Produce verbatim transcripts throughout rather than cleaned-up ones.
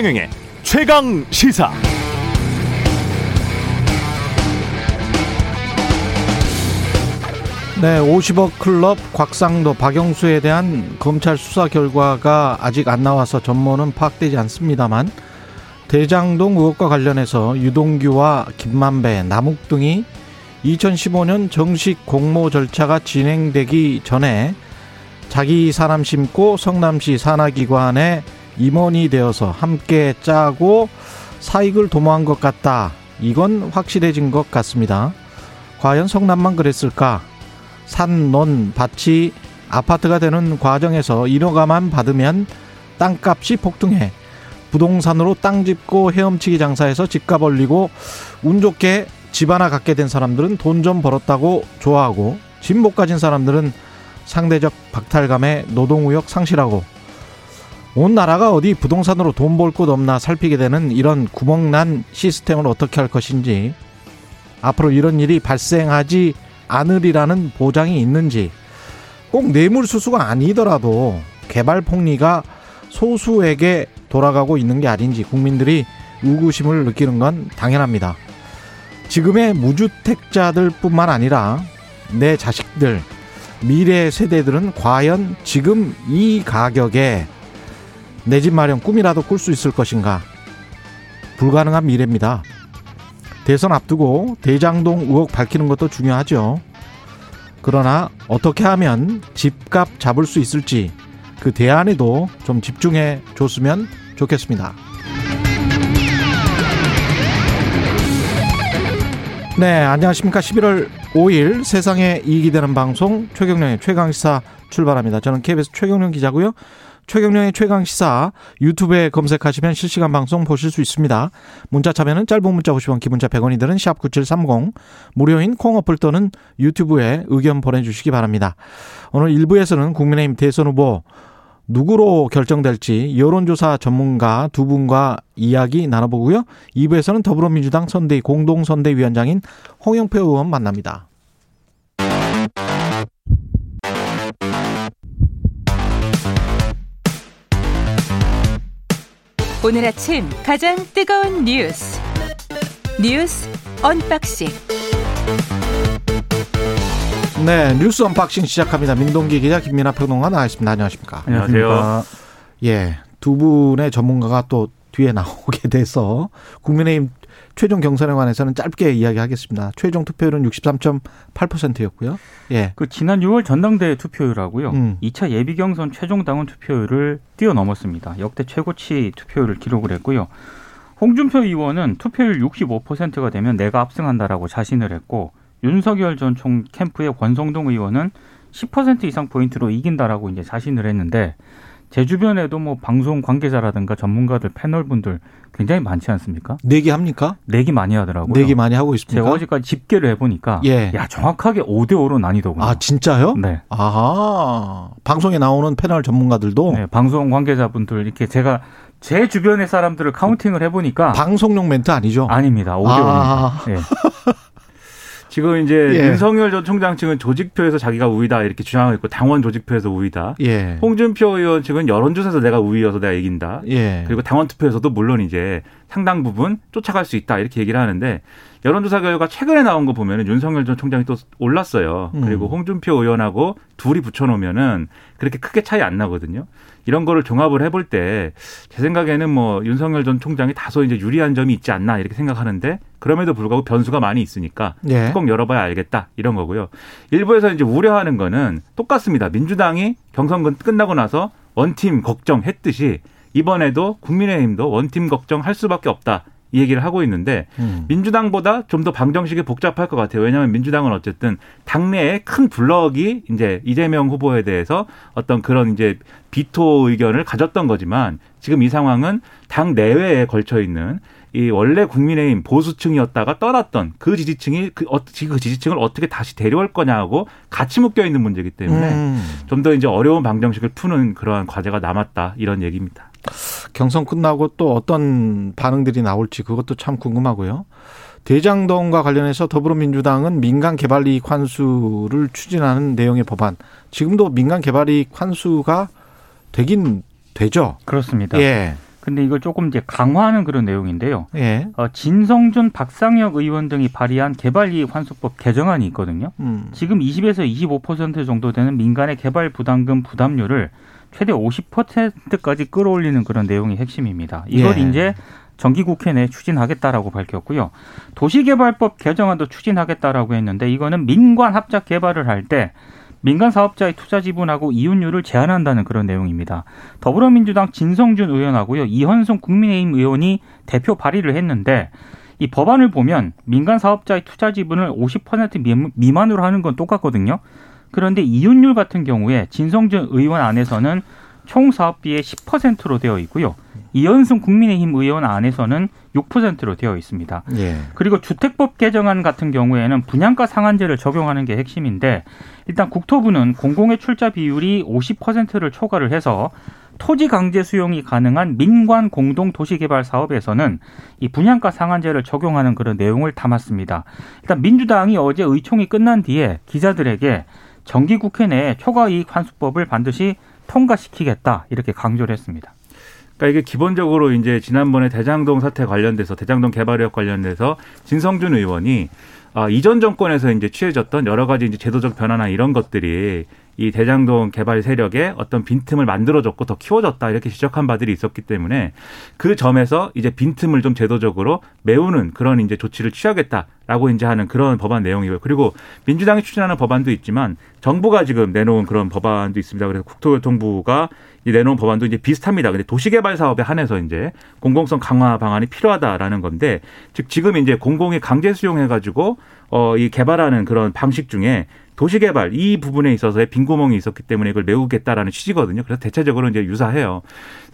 최경영의 최강시사. 네, 오십억 클럽 곽상도 박영수에 대한 검찰 수사 결과가 아직 안 나와서 전모는 파악되지 않습니다만, 대장동 의혹과 관련해서 유동규와 김만배, 남욱 등이 이천십오년 정식 공모 절차가 진행되기 전에 자기 사람 심고 성남시 산하기관에 임원이 되어서 함께 짜고 사익을 도모한 것 같다. 이건 확실해진 것 같습니다. 과연 성남만 그랬을까? 산, 논, 밭이 아파트가 되는 과정에서 인허가만 받으면 땅값이 폭등해 부동산으로 땅 짚고 헤엄치기 장사해서 집값 올리고, 운 좋게 집 하나 갖게 된 사람들은 돈 좀 벌었다고 좋아하고, 집 못 가진 사람들은 상대적 박탈감에 노동의욕 상실하고, 온 나라가 어디 부동산으로 돈 벌 곳 없나 살피게 되는 이런 구멍난 시스템을 어떻게 할 것인지, 앞으로 이런 일이 발생하지 않으리라는 보장이 있는지, 꼭 뇌물수수가 아니더라도 개발 폭리가 소수에게 돌아가고 있는 게 아닌지 국민들이 의구심을 느끼는 건 당연합니다. 지금의 무주택자들 뿐만 아니라 내 자식들, 미래 세대들은 과연 지금 이 가격에 내 집 마련 꿈이라도 꿀 수 있을 것인가? 불가능한 미래입니다. 대선 앞두고 대장동 의혹 밝히는 것도 중요하죠. 그러나 어떻게 하면 집값 잡을 수 있을지, 그 대안에도 좀 집중해 줬으면 좋겠습니다. 네, 안녕하십니까. 십일월 오일 세상에 이익이 되는 방송 최경영의 최강시사 출발합니다. 저는 케이비에스 최경영 기자고요. 최경영의 최강시사 유튜브에 검색하시면 실시간 방송 보실 수 있습니다. 문자 참여는 짧은 문자 오십원, 기본자 백원이 드는 샵 구칠삼공, 무료인 콩어플 또는 유튜브에 의견 보내주시기 바랍니다. 오늘 일부에서는 국민의힘 대선 후보 누구로 결정될지 여론조사 전문가 두 분과 이야기 나눠보고요. 이부에서는 더불어민주당 선대위 공동선대위원장인 홍영표 의원 만납니다. 오늘 아침 가장 뜨거운 뉴스 뉴스 언박싱. 네, 뉴스 언박싱 시작합니다. 민동기 기자, 김민하 평론가 나와있습니다. 안녕하십니까? 안녕하세요. 예, 두 분의 전문가가 또 뒤에 나오게 돼서 국민의힘 최종 경선에 관해서는 짧게 이야기하겠습니다. 최종 투표율은 육십삼 점 팔 퍼센트였고요. 예, 그 지난 유월 전당대회 투표율하고요, 음. 이 차 예비 경선 최종 당원 투표율을 뛰어넘었습니다. 역대 최고치 투표율을 기록을 했고요. 홍준표 의원은 투표율 육십오 퍼센트가 되면 내가 압승한다라고 자신을 했고, 윤석열 전 총 캠프의 권성동 의원은 십 퍼센트 이상 포인트로 이긴다라고 이제 자신을 했는데, 제 주변에도 뭐 방송 관계자라든가 전문가들, 패널분들 굉장히 많지 않습니까? 내기 합니까? 내기 많이 하더라고요. 내기 많이 하고 있습니까? 제가 어제까지 집계를 해보니까, 예, 야, 정확하게 오 대 오로 나뉘더군요. 아, 진짜요? 네. 아, 방송에 나오는 패널 전문가들도? 네, 방송 관계자분들, 이렇게 제가 제 주변의 사람들을 카운팅을 해보니까. 방송용 멘트 아니죠? 아닙니다. 오 대 오입니다. 네. 지금 이제, 예, 윤석열 전 총장 측은 조직표에서 자기가 우위다 이렇게 주장하고 있고, 당원 조직표에서 우위다. 예. 홍준표 의원 측은 여론조사에서 내가 우위여서 내가 이긴다. 예. 그리고 당원 투표에서도 물론 이제 상당 부분 쫓아갈 수 있다 이렇게 얘기를 하는데, 여론조사 결과 최근에 나온 거 보면은 윤석열 전 총장이 또 올랐어요. 음. 그리고 홍준표 의원하고 둘이 붙여놓으면은 그렇게 크게 차이 안 나거든요. 이런 거를 종합을 해볼 때 제 생각에는 뭐 윤석열 전 총장이 다소 이제 유리한 점이 있지 않나 이렇게 생각하는데, 그럼에도 불구하고 변수가 많이 있으니까, 예, 뚜껑 열어봐야 알겠다 이런 거고요. 일부에서 이제 우려하는 거는 똑같습니다. 민주당이 경선 끝나고 나서 원팀 걱정했듯이 이번에도 국민의힘도 원팀 걱정할 수밖에 없다 이 얘기를 하고 있는데, 음. 민주당보다 좀 더 방정식이 복잡할 것 같아요. 왜냐하면 민주당은 어쨌든 당내에 큰 블럭이 이제 이재명 후보에 대해서 어떤 그런 이제 비토 의견을 가졌던 거지만, 지금 이 상황은 당 내외에 걸쳐 있는 이 원래 국민의힘 보수층이었다가 떠났던 그 지지층이 그, 그 지지층을 어떻게 다시 데려올 거냐고 같이 묶여 있는 문제이기 때문에 음. 좀 더 이제 어려운 방정식을 푸는 그러한 과제가 남았다 이런 얘기입니다. 경선 끝나고 또 어떤 반응들이 나올지 그것도 참 궁금하고요. 대장동과 관련해서 더불어민주당은 민간개발이익 환수를 추진하는 내용의 법안. 지금도 민간개발이익 환수가 되긴 되죠. 그렇습니다. 예. 근데 이걸 조금 이제 강화하는 그런 내용인데요. 예. 어, 진성준, 박상혁 의원 등이 발의한 개발이익 환수법 개정안이 있거든요. 음. 지금 이십에서 이십오 퍼센트 정도 되는 민간의 개발 부담금 부담률을 최대 오십 퍼센트까지 끌어올리는 그런 내용이 핵심입니다. 이걸 예. 이제 정기국회 내 추진하겠다라고 밝혔고요. 도시개발법 개정안도 추진하겠다라고 했는데 이거는 민관 합작 개발을 할 때 민간 사업자의 투자 지분하고 이윤율을 제한한다는 그런 내용입니다. 더불어민주당 진성준 의원하고요. 이현송 국민의힘 의원이 대표 발의를 했는데 이 법안을 보면 민간 사업자의 투자 지분을 오십 퍼센트 미만으로 하는 건 똑같거든요. 그런데 이윤율 같은 경우에 진성준 의원 안에서는 총 사업비의 십 퍼센트로 되어 있고요. 이현승 국민의힘 의원 안에서는 육 퍼센트로 되어 있습니다. 예. 그리고 주택법 개정안 같은 경우에는 분양가 상한제를 적용하는 게 핵심인데 일단 국토부는 공공의 출자 비율이 오십 퍼센트를 초과를 해서 토지 강제 수용이 가능한 민관 공동 도시개발 사업에서는 이 분양가 상한제를 적용하는 그런 내용을 담았습니다. 일단 민주당이 어제 의총이 끝난 뒤에 기자들에게 정기국회 내 초과이익 환수법을 반드시 통과시키겠다 이렇게 강조를 했습니다. 그러니까 이게 기본적으로 이제 지난번에 대장동 사태 관련돼서 대장동 개발의혹 관련돼서 진성준 의원이 아, 이전 정권에서 이제 취해졌던 여러 가지 이제 제도적 변화나 이런 것들이 이 대장동 개발 세력의 어떤 빈틈을 만들어줬고 더 키워졌다 이렇게 지적한 바들이 있었기 때문에 그 점에서 이제 빈틈을 좀 제도적으로 메우는 그런 이제 조치를 취하겠다라고 이제 하는 그런 법안 내용이고요. 그리고 민주당이 추진하는 법안도 있지만 정부가 지금 내놓은 그런 법안도 있습니다. 그래서 국토교통부가 이제 내놓은 법안도 이제 비슷합니다. 근데 도시개발 사업에 한해서 이제 공공성 강화 방안이 필요하다라는 건데 즉 지금 이제 공공이 강제 수용해가지고 어, 이 개발하는 그런 방식 중에 도시개발 이 부분에 있어서의 빈구멍이 있었기 때문에 이걸 메우겠다라는 취지거든요. 그래서 대체적으로 이제 유사해요.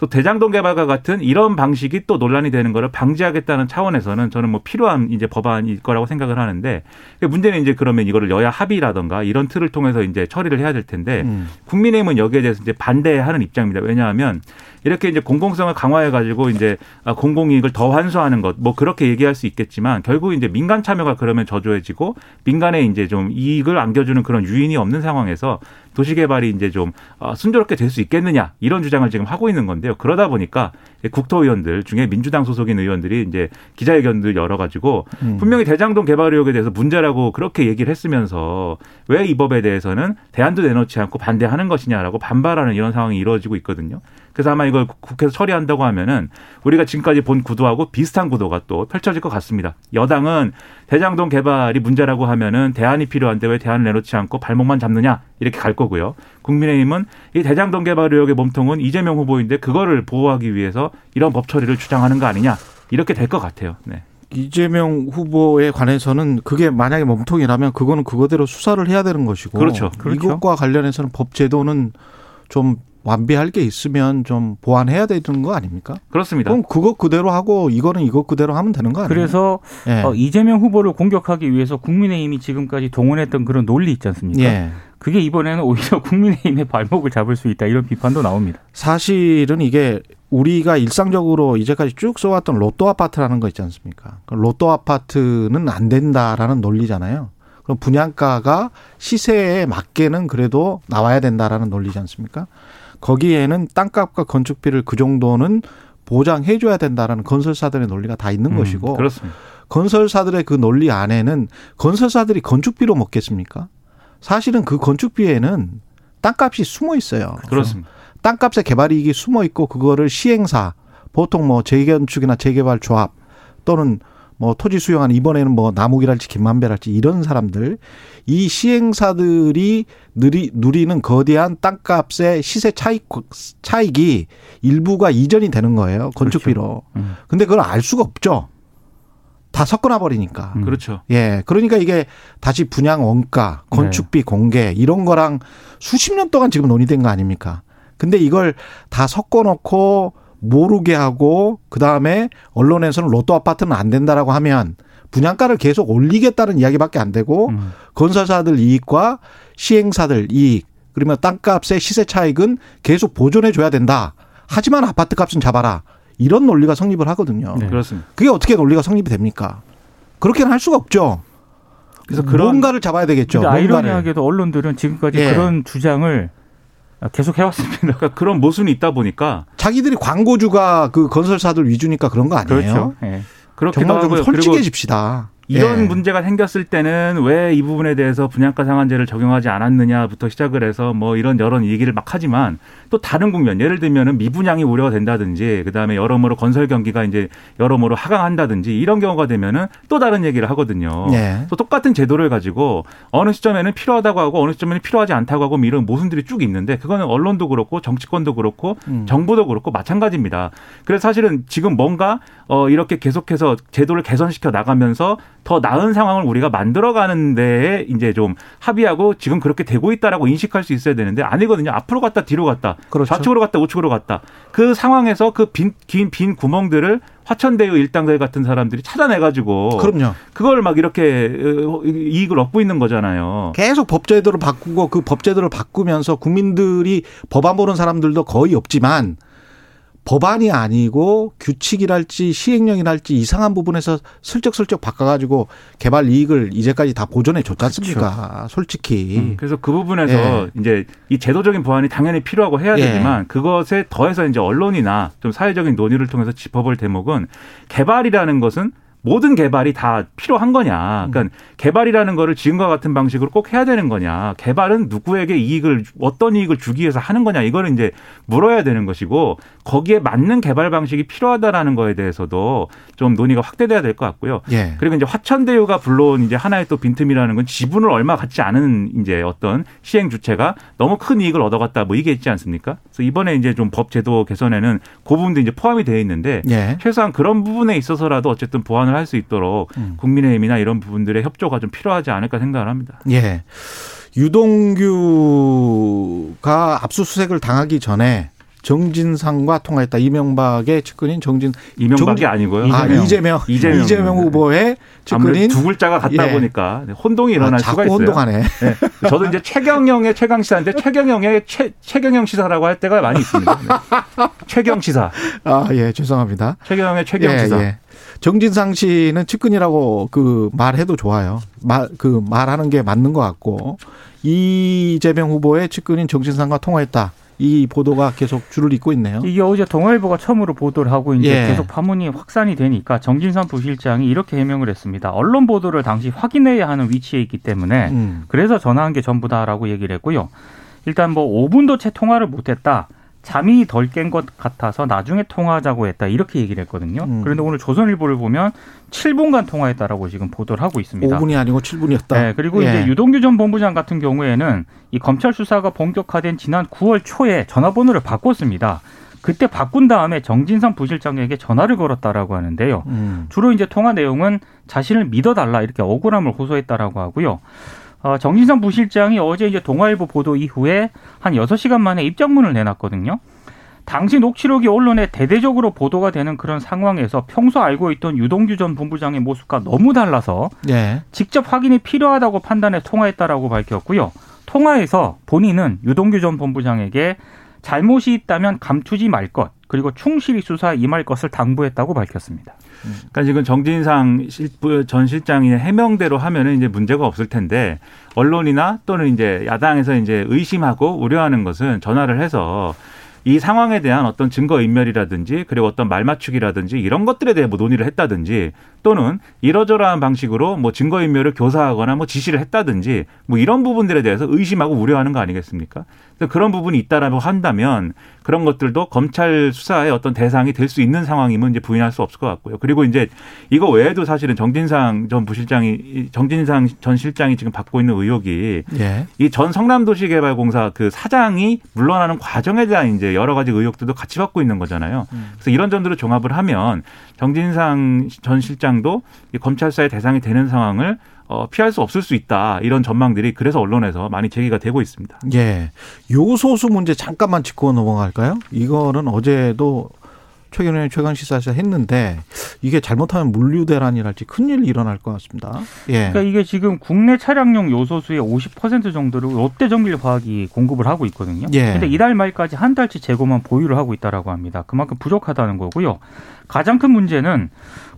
또 대장동 개발과 같은 이런 방식이 또 논란이 되는 거를 방지하겠다는 차원에서는 저는 뭐 필요한 이제 법안일 거라고 생각을 하는데 문제는 이제 그러면 이거를 여야 합의라든가 이런 틀을 통해서 이제 처리를 해야 될 텐데 음. 국민의힘은 여기에 대해서 이제 반대하는 입장입니다. 왜냐하면 이렇게 이제 공공성을 강화해 가지고 이제 공공이익을 더 환수하는 것 뭐 그렇게 얘기할 수 있겠지만 결국 이제 민간 참여가 그러면 저조해지고 민간에 이제 좀 이익을 안겨주는 그런 유인이 없는 상황에서 도시개발이 이제 좀 순조롭게 될 수 있겠느냐 이런 주장을 지금 하고 있는 건데요. 그러다 보니까 국토의원들 중에 민주당 소속인 의원들이 이제 기자회견들 열어가지고 음. 분명히 대장동 개발 의혹에 대해서 문제라고 그렇게 얘기를 했으면서 왜 이 법에 대해서는 대안도 내놓지 않고 반대하는 것이냐라고 반발하는 이런 상황이 이루어지고 있거든요. 그래서 아마 이걸 국회에서 처리한다고 하면은 우리가 지금까지 본 구도하고 비슷한 구도가 또 펼쳐질 것 같습니다. 여당은 대장동 개발이 문제라고 하면은 대안이 필요한데 왜 대안을 내놓지 않고 발목만 잡느냐 이렇게 갈 거고요. 국민의힘은 이 대장동 개발 의혹의 몸통은 이재명 후보인데 그거를 보호하기 위해서 이런 법 처리를 주장하는 거 아니냐 이렇게 될 것 같아요. 네. 이재명 후보에 관해서는 그게 만약에 몸통이라면 그거는 그거대로 수사를 해야 되는 것이고 그렇죠. 그렇죠. 이것과 관련해서는 법 제도는 좀 완비할 게 있으면 좀 보완해야 되는 거 아닙니까? 그렇습니다. 그럼 그것 그대로 하고 이거는 이것 그대로 하면 되는 거 아니에요? 그래서 예. 어, 이재명 후보를 공격하기 위해서 국민의힘이 지금까지 동원했던 그런 논리 있지 않습니까? 예. 그게 이번에는 오히려 국민의힘의 발목을 잡을 수 있다 이런 비판도 나옵니다. 사실은 이게 우리가 일상적으로 이제까지 쭉 써왔던 로또 아파트라는 거 있지 않습니까? 로또 아파트는 안 된다라는 논리잖아요. 그럼 분양가가 시세에 맞게는 그래도 나와야 된다라는 논리지 않습니까? 거기에는 땅값과 건축비를 그 정도는 보장해 줘야 된다라는 건설사들의 논리가 다 있는 음, 것이고 그렇습니다. 건설사들의 그 논리 안에는 건설사들이 건축비로 먹겠습니까? 사실은 그 건축비에는 땅값이 숨어 있어요. 그렇습니다. 땅값의 개발이익이 숨어 있고 그거를 시행사 보통 뭐 재건축이나 재개발 조합 또는 뭐 토지 수용한 이번에는 뭐 남욱이랄지 김만배랄지 이런 사람들 이 시행사들이 누리, 누리는 거대한 땅값의 시세 차익, 차익이 일부가 이전이 되는 거예요. 건축비로. 그렇죠. 근데 그걸 알 수가 없죠. 다 섞어놔 버리니까. 음. 그렇죠. 예. 그러니까 이게 다시 분양 원가, 건축비 네. 공개 이런 거랑 수십 년 동안 지금 논의된 거 아닙니까? 근데 이걸 다 섞어놓고 모르게 하고 그다음에 언론에서는 로또 아파트는 안 된다라고 하면 분양가를 계속 올리겠다는 이야기밖에 안 되고 음. 건설사들 이익과 시행사들 이익 그러면 땅값의 시세 차익은 계속 보존해 줘야 된다. 하지만 아파트 값은 잡아라. 이런 논리가 성립을 하거든요. 네. 그렇습니다. 그게 어떻게 논리가 성립이 됩니까? 그렇게는 할 수가 없죠. 그래서 그런 뭔가를 잡아야 되겠죠. 아이러니하게도 언론들은 지금까지 예. 그런 주장을 계속 해왔습니다. 그러니까 그런 모순이 있다 보니까. 자기들이 광고주가 그 건설사들 위주니까 그런 거 아니에요? 그렇죠. 예. 그렇기도 정말 하고요. 좀 솔직해집시다. 이런 예. 문제가 생겼을 때는 왜 이 부분에 대해서 분양가 상한제를 적용하지 않았느냐부터 시작을 해서 뭐 이런 여러 얘기를 막 하지만 또 다른 국면, 예를 들면은 미분양이 우려가 된다든지 그다음에 여러모로 건설 경기가 이제 여러모로 하강한다든지 이런 경우가 되면은 또 다른 얘기를 하거든요. 예. 또 똑같은 제도를 가지고 어느 시점에는 필요하다고 하고 어느 시점에는 필요하지 않다고 하고 이런 모순들이 쭉 있는데 그거는 언론도 그렇고 정치권도 그렇고 음. 정부도 그렇고 마찬가지입니다. 그래서 사실은 지금 뭔가 어 이렇게 계속해서 제도를 개선시켜 나가면서 더 나은 상황을 우리가 만들어가는 데에 이제 좀 합의하고 지금 그렇게 되고 있다라고 인식할 수 있어야 되는데 아니거든요. 앞으로 갔다 뒤로 갔다 그렇죠. 좌측으로 갔다 우측으로 갔다 그 상황에서 그 빈, 긴 빈 구멍들을 화천대유 일당들 같은 사람들이 찾아내가지고 그럼요. 그걸 막 이렇게 이익을 얻고 있는 거잖아요. 계속 법제도를 바꾸고 그 법제도를 바꾸면서 국민들이 법안 보는 사람들도 거의 없지만 법안이 아니고 규칙이랄지 시행령이랄지 이상한 부분에서 슬쩍슬쩍 바꿔가지고 개발 이익을 이제까지 다 보존해 줬지 않습니까? 그렇죠. 솔직히. 음, 그래서 그 부분에서 예. 이제 이 제도적인 보완이 당연히 필요하고 해야 되지만 예. 그것에 더해서 이제 언론이나 좀 사회적인 논의를 통해서 짚어볼 대목은 개발이라는 것은 모든 개발이 다 필요한 거냐. 그러니까 개발이라는 거를 지금과 같은 방식으로 꼭 해야 되는 거냐. 개발은 누구에게 이익을, 어떤 이익을 주기 위해서 하는 거냐. 이걸 이제 물어야 되는 것이고 거기에 맞는 개발 방식이 필요하다라는 거에 대해서도 좀 논의가 확대돼야 될 것 같고요. 예. 그리고 이제 화천대유가 불러온 이제 하나의 또 빈틈이라는 건 지분을 얼마 갖지 않은 이제 어떤 시행 주체가 너무 큰 이익을 얻어갔다 뭐 이게 있지 않습니까? 그래서 이번에 이제 좀 법 제도 개선에는 그 부분도 이제 포함이 되어 있는데 예. 최소한 그런 부분에 있어서라도 어쨌든 보완을 할 수 있도록 국민의힘이나 이런 부분들의 협조가 좀 필요하지 않을까 생각을 합니다. 예, 유동규가 압수수색을 당하기 전에 정진상과 통화했다. 이명박의 측근인 정진. 이명박이 정, 아니고요. 이재명. 아, 이재명. 이재명, 이재명 후보의 측근인. 두 글자가 같다 예. 보니까 혼동이 일어날 아, 수가 있어요. 자꾸 혼동하네. 네. 저도 이제 최경영의 최강시사인데 최경영의 최, 최경영 시사라고 할 때가 많이 있습니다. 네. 최경시사. 아, 예, 죄송합니다. 최경영의 최경시사. 예, 예. 정진상 씨는 측근이라고 그 말해도 좋아요. 말, 그 말하는 게 맞는 것 같고. 이재명 후보의 측근인 정진상과 통화했다. 이 보도가 계속 줄을 잇고 있네요. 이게 어제 동아일보가 처음으로 보도를 하고 이제 예. 계속 파문이 확산이 되니까 정진상 부실장이 이렇게 해명을 했습니다. 언론 보도를 당시 확인해야 하는 위치에 있기 때문에 음. 그래서 전화한 게 전부다라고 얘기를 했고요. 일단 뭐 오 분도 채 통화를 못했다. 잠이 덜 깬 것 같아서 나중에 통화하자고 했다. 이렇게 얘기를 했거든요. 음. 그런데 오늘 조선일보를 보면 칠 분간 통화했다라고 지금 보도를 하고 있습니다. 오 분이 아니고 칠 분이었다. 네, 그리고 예. 이제 유동규 전 본부장 같은 경우에는 이 검찰 수사가 본격화된 지난 구월 초에 전화번호를 바꿨습니다. 그때 바꾼 다음에 정진상 부실장에게 전화를 걸었다라고 하는데요. 음. 주로 이제 통화 내용은 자신을 믿어달라 이렇게 억울함을 호소했다라고 하고요. 어, 정진상 부실장이 어제 이제 동아일보 보도 이후에 한 여섯 시간 만에 입장문을 내놨거든요. 당시 녹취록이 언론에 대대적으로 보도가 되는 그런 상황에서 평소 알고 있던 유동규 전 본부장의 모습과 너무 달라서 네. 직접 확인이 필요하다고 판단해 통화했다라고 밝혔고요. 통화에서 본인은 유동규 전 본부장에게 잘못이 있다면 감추지 말 것, 그리고 충실히 수사에 임할 것을 당부했다고 밝혔습니다. 그러니까 지금 정진상 전 실장이 해명대로 하면은 이제 문제가 없을 텐데 언론이나 또는 이제 야당에서 이제 의심하고 우려하는 것은 전화를 해서 이 상황에 대한 어떤 증거인멸이라든지 그리고 어떤 말맞추기라든지 이런 것들에 대해 뭐 논의를 했다든지 또는 이러저러한 방식으로 뭐 증거인멸을 교사하거나 뭐 지시를 했다든지 뭐 이런 부분들에 대해서 의심하고 우려하는 거 아니겠습니까? 그런 부분이 있다라고 한다면 그런 것들도 검찰 수사의 어떤 대상이 될 수 있는 상황이면 이제 부인할 수 없을 것 같고요. 그리고 이제 이거 외에도 사실은 정진상 전 부실장이 정진상 전 실장이 지금 받고 있는 의혹이 예. 이 전 성남도시개발공사 그 사장이 물러나는 과정에 대한 이제 여러 가지 의혹들도 같이 받고 있는 거잖아요. 그래서 이런 점들을 종합을 하면 정진상 전 실장도 검찰 수사의 대상이 되는 상황을 어, 피할 수 없을 수 있다. 이런 전망들이 그래서 언론에서 많이 제기가 되고 있습니다. 예. 요소수 문제 잠깐만 짚고 넘어갈까요? 이거는 어제도 최경영 최강시사에서 했는데 이게 잘못하면 물류대란이랄지 큰일이 일어날 것 같습니다. 예. 그러니까 이게 지금 국내 차량용 요소수의 오십 퍼센트 정도를 롯데정밀화학이 공급을 하고 있거든요. 그런데 예. 이달 말까지 한 달치 재고만 보유를 하고 있다라고 합니다. 그만큼 부족하다는 거고요. 가장 큰 문제는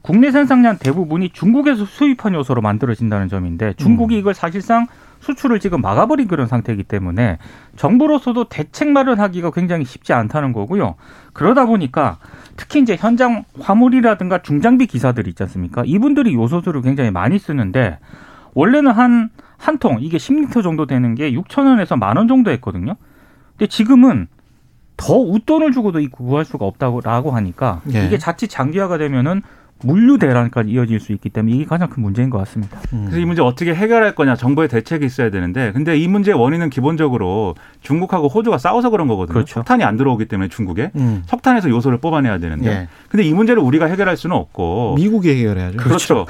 국내 생산량 대부분이 중국에서 수입한 요소로 만들어진다는 점인데, 중국이 이걸 사실상 수출을 지금 막아버린 그런 상태이기 때문에 정부로서도 대책 마련하기가 굉장히 쉽지 않다는 거고요. 그러다 보니까 특히 이제 현장 화물이라든가 중장비 기사들이 있지 않습니까? 이분들이 요소수를 굉장히 많이 쓰는데, 원래는 한, 한 통, 이게 십 리터 정도 되는 게 육천 원에서 만 원 정도 했거든요. 근데 지금은 더 웃돈을 주고도 구할 수가 없다고 하니까 네. 이게 자칫 장기화가 되면은 물류 대란까지 이어질 수 있기 때문에 이게 가장 큰 문제인 것 같습니다. 음. 그래서 이 문제 어떻게 해결할 거냐, 정부의 대책이 있어야 되는데, 근데 이 문제의 원인은 기본적으로 중국하고 호주가 싸워서 그런 거거든요. 그렇죠. 석탄이 안 들어오기 때문에 중국에 음. 석탄에서 요소를 뽑아내야 되는데, 예. 근데 이 문제를 우리가 해결할 수는 없고 미국이 해결해야죠. 그렇죠.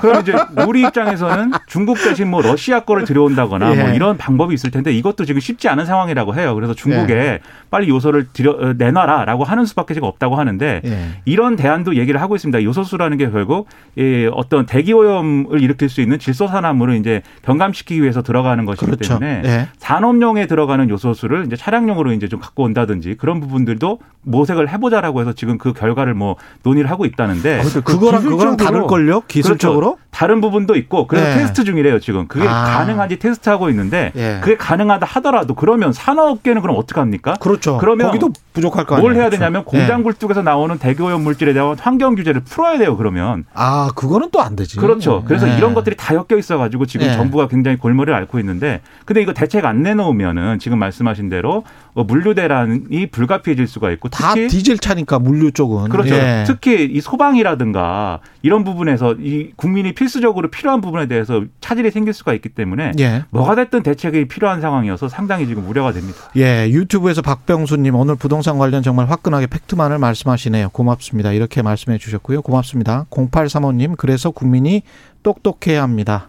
그럼 이제 우리 입장에서는 중국 대신 뭐 러시아 거를 들여온다거나 예. 뭐 이런 방법이 있을 텐데 이것도 지금 쉽지 않은 상황이라고 해요. 그래서 중국에 예. 빨리 요소를 들여, 내놔라라고 하는 수밖에 지금 없다고 하는데 예. 이런 대안도 얘기를 하고 있습니다. 요소수라는 게 결국 예, 어떤 대기오염을 일으킬 수 있는 질소산화물을 이제 경감시키기 위해서 들어가는 것이기 그렇죠. 때문에 예. 산업용에 들어가는 요소수를 이제 차량용으로 이제 좀 갖고 온다든지 그런 부분들도 모색을 해보자라고 해서 지금 그 결과를 뭐 논의를 하고 있다는데 아, 그 그거랑 그거랑 다를걸요? 기술적으로? 그렇죠. 다른 부분도 있고 그래서 예. 테스트 중이래요 지금. 그게 아. 가능한지 테스트하고 있는데 예. 그게 가능하다 하더라도 그러면 산업계는 그럼 어떡합니까? 그렇죠. 그러면 거기도 부족할 거 아니에요. 뭘 해야 되냐면 그렇죠. 공장 굴뚝에서 나오는 대기오염 물질에 대한 환경 규제를 풀어야 돼요. 그러면 아 그거는 또 안 되지. 그렇죠. 그래서 네. 이런 것들이 다 엮여 있어가지고 지금 네. 정부가 굉장히 골머리를 앓고 있는데, 근데 이거 대책 안 내놓으면은 지금 말씀하신 대로 물류 대란이 불가피해질 수가 있고 다 특히 디젤 차니까 물류 쪽은 그렇죠. 예. 특히 이 소방이라든가 이런 부분에서 이 국민이 필수적으로 필요한 부분에 대해서 차질이 생길 수가 있기 때문에 예. 뭐가 됐든 대책이 필요한 상황이어서 상당히 지금 우려가 됩니다. 예, 유튜브에서 박병수님 오늘 부동산 관련 정말 화끈하게 팩트만을 말씀하시네요. 고맙습니다. 이렇게 말씀해 주셨고요. 고맙습니다. 공팔삼오 님 그래서 국민이 똑똑해야 합니다.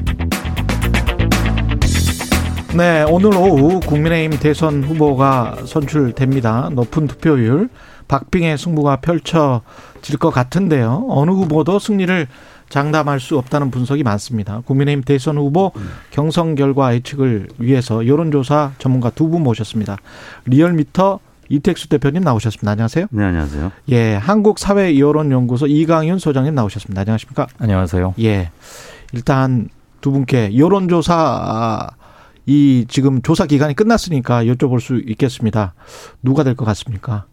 네, 오늘 오후 국민의힘 대선 후보가 선출됩니다. 높은 투표율, 박빙의 승부가 펼쳐질 것 같은데요. 어느 후보도 승리를 장담할 수 없다는 분석이 많습니다. 국민의힘 대선 후보 경선 결과 예측을 위해서 여론조사 전문가 두 분 모셨습니다. 리얼미터 이택수 대표님 나오셨습니다. 안녕하세요. 네, 안녕하세요. 예, 한국사회여론연구소 이강윤 소장님 나오셨습니다. 안녕하십니까? 안녕하세요. 예, 일단 두 분께 여론조사 이 지금 조사 기간이 끝났으니까 여쭤볼 수 있겠습니다. 누가 될 것 같습니까?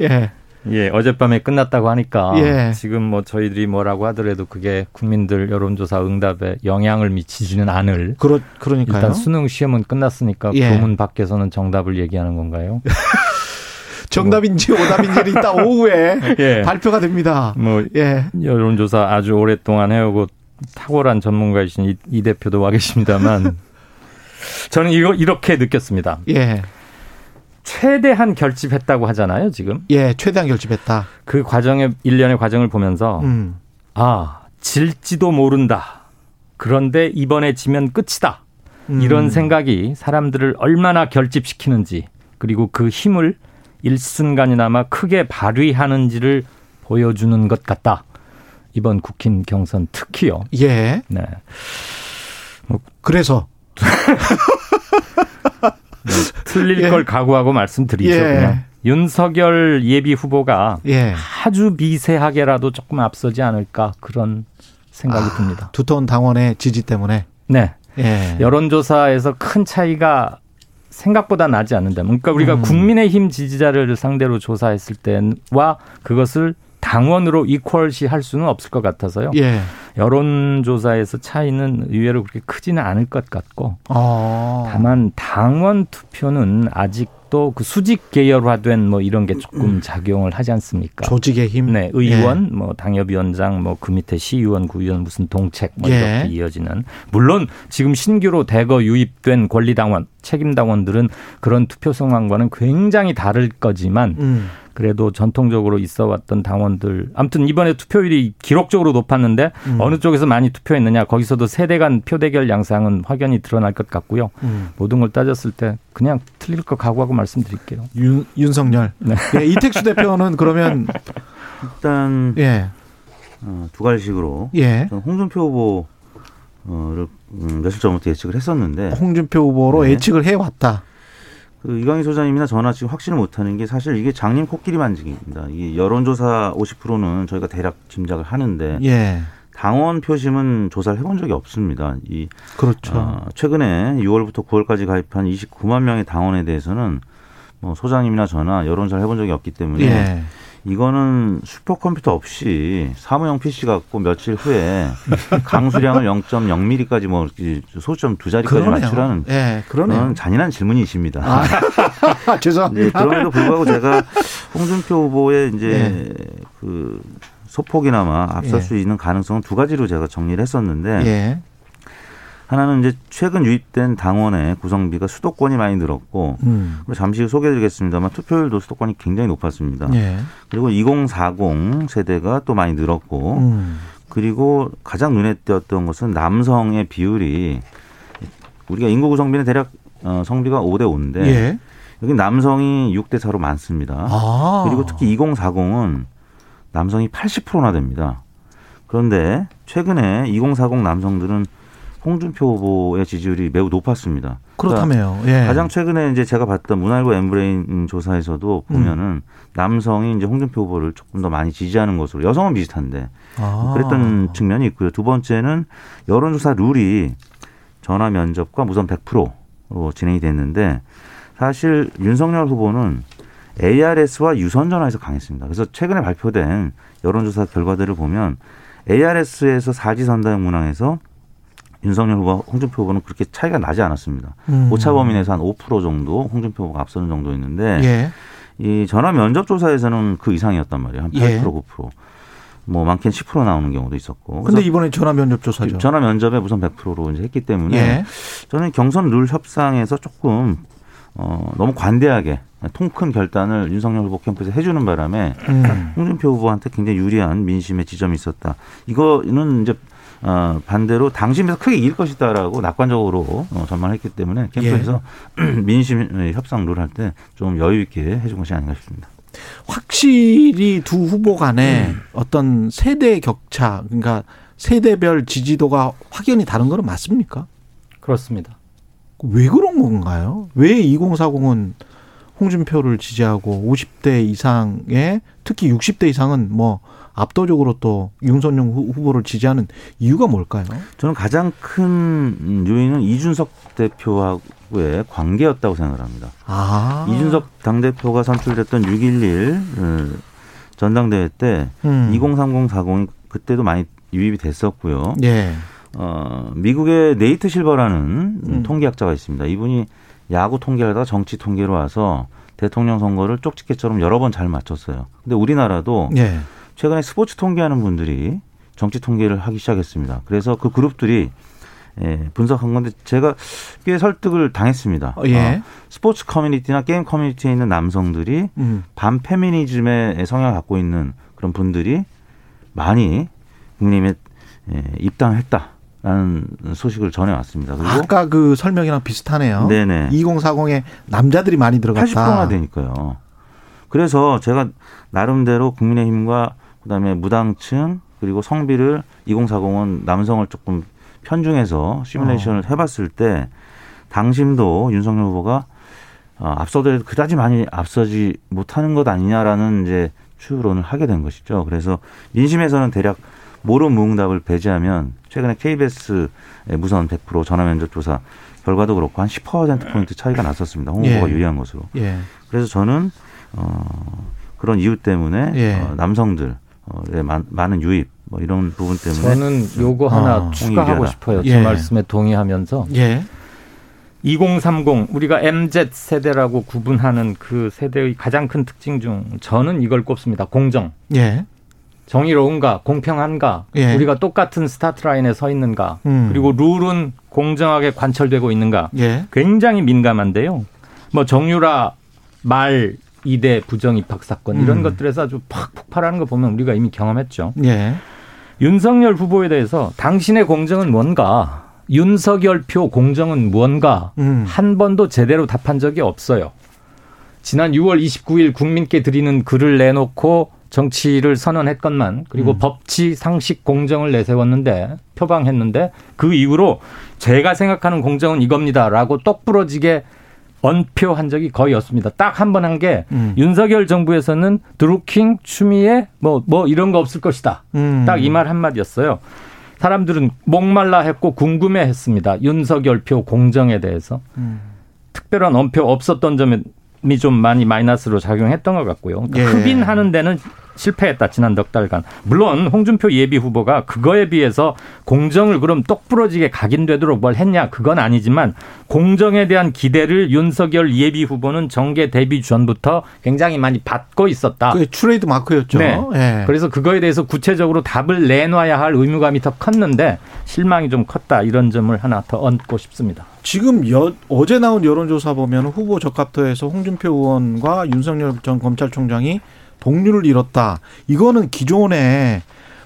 예, 예 어젯밤에 끝났다고 하니까 예. 지금 뭐 저희들이 뭐라고 하더라도 그게 국민들 여론조사 응답에 영향을 미치지는 않을. 그러 그러니까요. 일단 수능 시험은 끝났으니까 예. 교문 밖에서는 정답을 얘기하는 건가요? 정답인지 오답인지는 이따 오후에 예. 발표가 됩니다. 뭐 예. 여론조사 아주 오랫동안 해오고. 탁월한 전문가이신 이, 이 대표도 와 계십니다만 저는 이거 이렇게 느꼈습니다. 예. 최대한 결집했다고 하잖아요, 지금. 예, 최대한 결집했다. 그 과정의 일련의 과정을 보면서 음. 아, 질지도 모른다. 그런데 이번에 지면 끝이다. 음. 이런 생각이 사람들을 얼마나 결집시키는지 그리고 그 힘을 일순간이나마 크게 발휘하는지를 보여주는 것 같다. 이번 국힘 경선 특히요. 예. 네. 뭐 그래서 뭐 틀릴 예. 걸 각오하고 말씀드리죠. 예. 그냥 윤석열 예비 후보가 예. 아주 미세하게라도 조금 앞서지 않을까 그런 생각이 아, 듭니다. 두터운 당원의 지지 때문에. 네. 예. 여론조사에서 큰 차이가 생각보다 나지 않는다. 그러니까 우리가 음. 국민의힘 지지자를 상대로 조사했을 때와 그것을 당원으로 이퀄시 할 수는 없을 것 같아서요. 예. 여론조사에서 차이는 의외로 그렇게 크지는 않을 것 같고 아. 다만 당원 투표는 아직도 그 수직 계열화된 뭐 이런 게 조금 작용을 하지 않습니까? 조직의 힘. 네, 의원, 예. 뭐 당협위원장, 뭐 그 밑에 시의원, 구의원 무슨 동책 뭐 이렇게 예. 이어지는 물론 지금 신규로 대거 유입된 권리당원 책임당원들은 그런 투표 상황과는 굉장히 다를 거지만 음. 그래도 전통적으로 있어 왔던 당원들. 아무튼 이번에 투표율이 기록적으로 높았는데 음. 어느 쪽에서 많이 투표했느냐. 거기서도 세대 간 표대결 양상은 확연히 드러날 것 같고요. 음. 모든 걸 따졌을 때 그냥 틀릴 거 각오하고 말씀드릴게요. 윤, 윤석열. 네. 네, 이택수 대표는 그러면. 일단 예. 어, 두 가지식으로. 예. 저는 홍준표 후보. 어, 음, 며칠 전부터 예측을 했었는데 홍준표 후보로 네. 예측을 해왔다. 그 이강인 소장님이나 저나 지금 확신을 못하는 게 사실 이게 장님 코끼리 만지기입니다. 이게 여론조사 오십 퍼센트는 저희가 대략 짐작을 하는데 예. 당원 표심은 조사를 해본 적이 없습니다. 이 그렇죠. 어, 최근에 유월부터 구월까지 가입한 이십구만 명의 당원에 대해서는 뭐 소장님이나 저나 여론조사를 해본 적이 없기 때문에 예. 이거는 슈퍼컴퓨터 없이 사무용 피씨 갖고 며칠 후에 강수량을 영 점 영 밀리미터까지 뭐 소수점 두 자리까지 그러네요. 맞추라는 네, 그런 잔인한 질문이십니다. 아, 죄송합니다. 네, 그럼에도 불구하고 제가 홍준표 후보의 이제 예. 그 소폭이나마 앞설 수 있는 가능성은 두 가지로 제가 정리를 했었는데 예. 하나는 이제 최근 유입된 당원의 구성비가 수도권이 많이 늘었고 음. 잠시 소개해드리겠습니다만 투표율도 수도권이 굉장히 높았습니다. 예. 그리고 이공사공 세대가 또 많이 늘었고 음. 그리고 가장 눈에 띄었던 것은 남성의 비율이 우리가 인구 구성비는 대략 성비가 오 대 오인데 예. 여기 남성이 육 대 사로 많습니다. 아. 그리고 특히 이공사공은 남성이 팔십 퍼센트나 됩니다. 그런데 최근에 이공사공 남성들은 홍준표 후보의 지지율이 매우 높았습니다. 그렇다며요. 그러니까 예. 가장 최근에 이제 제가 봤던 문화일보 엠브레인 조사에서도 보면은 음. 남성이 이제 홍준표 후보를 조금 더 많이 지지하는 것으로 여성은 비슷한데 아. 그랬던 측면이 있고요. 두 번째는 여론조사 룰이 전화 면접과 무선 백 퍼센트로 진행이 됐는데 사실 윤석열 후보는 에이알에스와 유선 전화에서 강했습니다. 그래서 최근에 발표된 여론조사 결과들을 보면 에이알에스에서 사지 선다형 문항에서 윤석열 후보와 홍준표 후보는 그렇게 차이가 나지 않았습니다. 음. 오차 범위 내에서 한 오 퍼센트 정도 홍준표 후보가 앞서는 정도였는데 예. 이 전화 면접 조사에서는 그 이상이었단 말이에요. 한 팔 퍼센트 예. 구 퍼센트 뭐 많게는 십 퍼센트 나오는 경우도 있었고. 그런데 이번에 전화 면접 조사죠. 전화 면접에 우선 백 퍼센트로 이제 했기 때문에 예. 저는 경선 룰 협상에서 조금 어, 너무 관대하게 통큰 결단을 윤석열 후보 캠프에서 해주는 바람에 음. 홍준표 후보한테 굉장히 유리한 민심의 지점이 있었다. 이거는 이제 어, 반대로 당심에서 크게 이길 것이다라고 낙관적으로 어, 전망했기 때문에 캠프에서 예. 민심 협상 룰 할 때 좀 여유 있게 해준 것이 아닌가 싶습니다. 확실히 두 후보 간에 음. 어떤 세대 격차, 그러니까 세대별 지지도가 확연히 다른 건 맞습니까? 그렇습니다. 왜 그런 건가요? 왜 이공사공은 홍준표를 지지하고 오십 대 이상의 특히 육십 대 이상은 뭐 압도적으로 또 윤석열 후보를 지지하는 이유가 뭘까요? 저는 가장 큰 요인은 이준석 대표하고의 관계였다고 생각합니다. 아. 이준석 당대표가 선출됐던 육 일일 전당대회 때 음. 이공삼공 사공이 그때도 많이 유입이 됐었고요. 예. 어, 미국의 네이트 실버라는 음. 통계학자가 있습니다. 이분이 야구 통계를 하다가 정치 통계로 와서 대통령 선거를 쪽집게처럼 여러 번 잘 맞췄어요. 근데 우리나라도 예. 최근에 스포츠 통계하는 분들이 정치 통계를 하기 시작했습니다. 그래서 그 그룹들이 예, 분석한 건데 제가 꽤 설득을 당했습니다. 어, 예. 어, 스포츠 커뮤니티나 게임 커뮤니티에 있는 남성들이 음. 반페미니즘의 성향을 갖고 있는 그런 분들이 많이 국민의힘에 예, 입당했다. 라는 소식을 전해왔습니다. 그리고 아까 그 설명이랑 비슷하네요. 네네. 이공사공에 남자들이 많이 들어갔다. 팔십 퍼센트나 되니까요. 그래서 제가 나름대로 국민의힘과 그다음에 무당층 그리고 성비를 이공사공은 남성을 조금 편중해서 시뮬레이션을 해봤을 때 당심도 윤석열 후보가 앞서도 그다지 많이 앞서지 못하는 것 아니냐라는 이제 추론을 하게 된 것이죠. 그래서 민심에서는 대략 모름무응답을 배제하면 최근에 케이비에스 무선 백 퍼센트 전화면접 조사 결과도 그렇고 한 십 퍼센트포인트 차이가 났었습니다. 홍 후보가 예. 유리한 것으로. 예. 그래서 저는 어, 그런 이유 때문에 예. 어, 남성들의 많은 유입 뭐 이런 부분 때문에 저는 요거 하나 어, 추가하고 싶어요. 제 예. 말씀에 동의하면서. 예. 이공삼공 우리가 엠지 세대라고 구분하는 그 세대의 가장 큰 특징 중 저는 이걸 꼽습니다. 공정. 예. 정의로운가, 공평한가, 예. 우리가 똑같은 스타트라인에 서 있는가, 음. 그리고 룰은 공정하게 관철되고 있는가, 예. 굉장히 민감한데요. 뭐 정유라 말 이대 부정입학 사건 이런 음. 것들에서 아주 팍 폭발하는 거 보면 우리가 이미 경험했죠. 예. 윤석열 후보에 대해서 당신의 공정은 뭔가, 윤석열 표 공정은 뭔가 음. 한 번도 제대로 답한 적이 없어요. 지난 유월 이십구일 국민께 드리는 글을 내놓고 정치를 선언했건만, 그리고 음. 법치, 상식, 공정을 내세웠는데, 표방했는데, 그 이후로 제가 생각하는 공정은 이겁니다라고 똑부러지게 언표한 적이 거의 없습니다. 딱 한 번 한 게 음. 윤석열 정부에서는 드루킹, 추미애, 뭐, 뭐 이런 거 없을 것이다. 음. 딱 이 말 한마디였어요. 사람들은 목말라 했고 궁금해했습니다. 윤석열표 공정에 대해서. 음. 특별한 언표 없었던 점이 좀 많이 마이너스로 작용했던 것 같고요. 그러니까 예. 흡인하는 데는 실패했다, 지난 넉 달간. 물론 홍준표 예비후보가 그거에 비해서 공정을 그럼 똑부러지게 각인되도록 뭘 했냐, 그건 아니지만 공정에 대한 기대를 윤석열 예비후보는 정계 데뷔 전부터 굉장히 많이 받고 있었다. 그게 트레이드 마크였죠. 네. 예. 그래서 그거에 대해서 구체적으로 답을 내놔야 할 의무감이 더 컸는데 실망이 좀 컸다, 이런 점을 하나 더 얹고 싶습니다. 지금 여, 어제 나온 여론조사 보면 후보 적합도에서 홍준표 의원과 윤석열 전 검찰총장이 동률을 잃었다. 이거는 기존에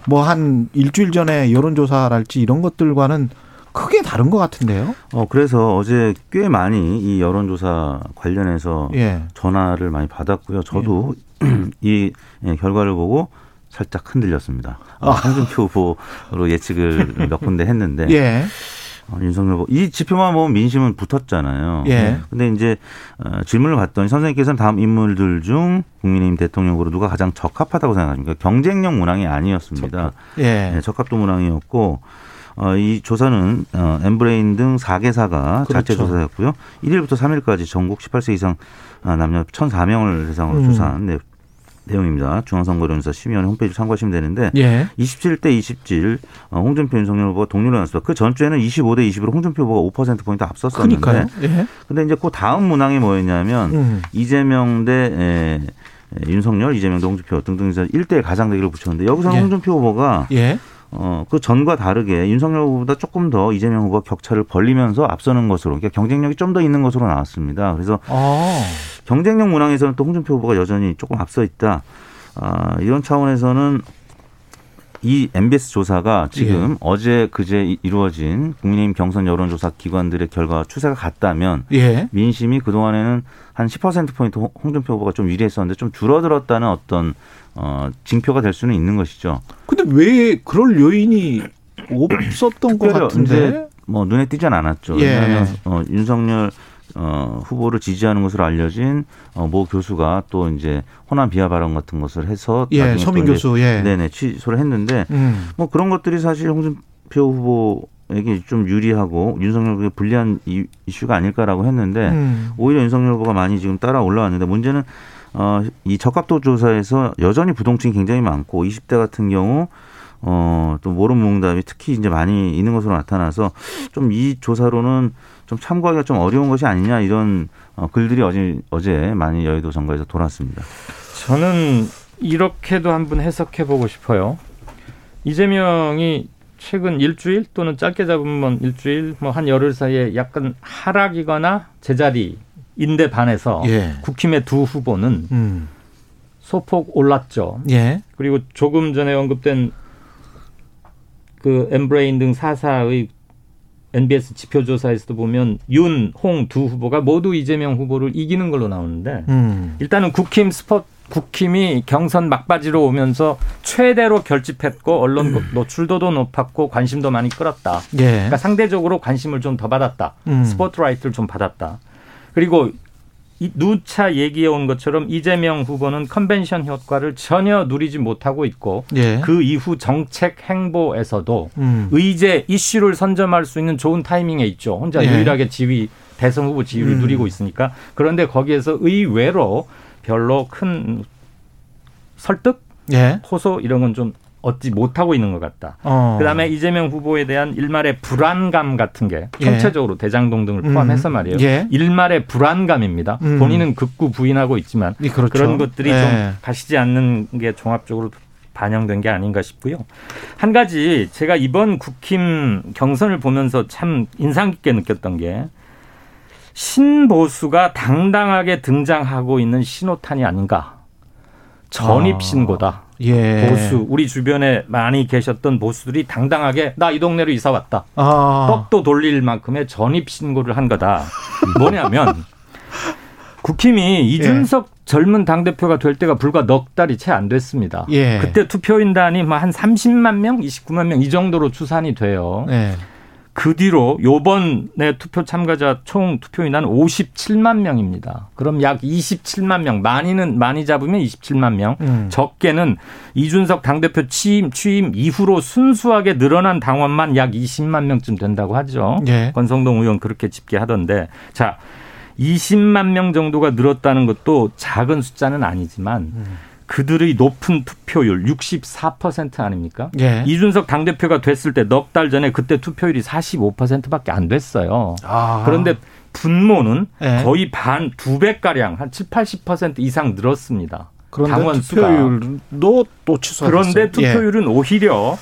뭐 한 일주일 전에 여론조사랄지 이런 것들과는 크게 다른 것 같은데요. 어 그래서 어제 꽤 많이 이 여론조사 관련해서 예. 전화를 많이 받았고요. 저도 예. 이 결과를 보고 살짝 흔들렸습니다. 아. 홍준표 후보로 예측을 몇 군데 했는데. 예. 윤석열 후보. 이 지표만 보면 민심은 붙었잖아요. 예. 근데 이제 질문을 받더니 선생님께서는 다음 인물들 중 국민의힘 대통령 후보로 누가 가장 적합하다고 생각하십니까? 경쟁력 문항이 아니었습니다. 적합. 예. 네, 적합도 문항이었고 이 조사는 엠브레인 등 네 개사가 그렇죠. 자체 조사였고요. 일일부터 삼일까지 전국 십팔 세 이상 남녀 천사 명을 대상으로 음. 조사한 네, 내용입니다. 중앙선거론사 심의원 홈페이지 참고하시면 되는데 예. 이십칠 대 이십칠 홍준표 윤석열 후보가 동률로 나왔습니다. 그 전주에는 이십오 대 이십으로 홍준표 후보가 오 퍼센트 포인트 앞섰었는데 그런데 예. 이제 그 다음 문항이 뭐였냐면 음. 이재명 대 에, 윤석열, 이재명 대 홍준표 등등 일 대 가상대결을 붙였는데 여기서는 예. 홍준표 후보가 예. 어, 그 전과 다르게 윤석열 후보보다 조금 더 이재명 후보가 격차를 벌리면서 앞서는 것으로, 그러니까 경쟁력이 좀 더 있는 것으로 나왔습니다. 그래서 아. 경쟁력 문항에서는 또 홍준표 후보가 여전히 조금 앞서 있다. 아, 이런 차원에서는 이 엠비에스 조사가 지금 예. 어제 그제 이루어진 국민의힘 경선 여론조사 기관들의 결과와 추세가 같다면 예. 민심이 그동안에는 한 십 퍼센트 포인트 홍준표 후보가 좀 유리했었는데 좀 줄어들었다는 어떤 어, 징표가 될 수는 있는 것이죠. 그런데 왜 그럴 요인이 없었던 것 같은데? 뭐 눈에 띄진 않았죠. 예. 왜냐하면 어, 윤석열 어, 후보를 지지하는 것으로 알려진 어, 모 교수가 또 이제 호남 비하 발언 같은 것을 해서 예, 서민 교수 예. 네네 취소를 했는데 음. 뭐 그런 것들이 사실 홍준표 후보에게 좀 유리하고 윤석열 후보에게 불리한 이슈가 아닐까라고 했는데 음. 오히려 윤석열 후보가 많이 지금 따라 올라왔는데 문제는 어, 이 적합도 조사에서 여전히 부동층이 굉장히 많고 이십 대 같은 경우 어, 또 모름몽답이 특히 이제 많이 있는 것으로 나타나서 좀 이 조사로는 좀 참고하기가 좀 어려운 것이 아니냐, 이런 글들이 어제, 어제 많이 여의도 정가에서 돌았습니다. 저는 이렇게도 한번 해석해보고 싶어요. 이재명이 최근 일주일 또는 짧게 잡으면 일주일, 뭐 한 열흘 사이에 약간 하락이거나 제자리인데 반해서 예. 국힘의 두 후보는 음. 소폭 올랐죠. 예. 그리고 조금 전에 언급된 그 엠브레인 등 사사의 엠비에스 지표조사에서도 보면 윤, 홍 두 후보가 모두 이재명 후보를 이기는 걸로 나오는데 음. 일단은 국힘 스포, 국힘이 경선 막바지로 오면서 최대로 결집했고 언론 음. 노출도도 높았고 관심도 많이 끌었다. 예. 그러니까 상대적으로 관심을 좀 더 받았다. 음. 스포트라이트를 좀 받았다. 그리고 이 누차 얘기해 온 것처럼 이재명 후보는 컨벤션 효과를 전혀 누리지 못하고 있고 예. 그 이후 정책 행보에서도 음. 의제 이슈를 선점할 수 있는 좋은 타이밍에 있죠. 혼자 예. 유일하게 지위, 대선 후보 지위를 음. 누리고 있으니까. 그런데 거기에서 의외로 별로 큰 설득, 예. 호소 이런 건 좀 얻지 못하고 있는 것 같다. 어. 그다음에 이재명 후보에 대한 일말의 불안감 같은 게 전체적으로 예. 대장동 등을 포함해서 말이에요. 예. 일말의 불안감입니다. 음. 본인은 극구 부인하고 있지만 예, 그렇죠. 그런 것들이 예. 좀 가시지 않는 게 종합적으로 반영된 게 아닌가 싶고요. 한 가지 제가 이번 국힘 경선을 보면서 참 인상 깊게 느꼈던 게 신보수가 당당하게 등장하고 있는 신호탄이 아닌가. 전입신고다. 아, 예. 보수. 우리 주변에 많이 계셨던 보수들이 당당하게 나 이 동네로 이사 왔다. 아. 떡도 돌릴 만큼의 전입신고를 한 거다. 뭐냐면 국힘이 이준석 예. 젊은 당대표가 될 때가 불과 넉 달이 채 안 됐습니다. 예. 그때 투표인단이 한 삼십만 명, 이십구만 명 이 정도로 추산이 돼요. 예. 그 뒤로 요번에 투표 참가자 총 투표인단 오십칠만 명입니다. 그럼 약 이십칠만 명, 많이는 많이 잡으면 이십칠만 명, 음. 적게는 이준석 당대표 취임, 취임 이후로 순수하게 늘어난 당원만 약 이십만 명쯤 된다고 하죠. 예. 권성동 의원 그렇게 집계하던데. 자, 이십만 명 정도가 늘었다는 것도 작은 숫자는 아니지만 음. 그들의 높은 투표율 육십사 퍼센트 아닙니까? 예. 이준석 당대표가 됐을 때 넉 달 전에 그때 투표율이 사십오 퍼센트밖에 안 됐어요. 아. 그런데 분모는 예. 거의 반, 두 배가량 한 칠십, 팔십 퍼센트 이상 늘었습니다. 그런데 당원 투표율도 또 취소됐어요. 그런데 투표율은 예. 오히려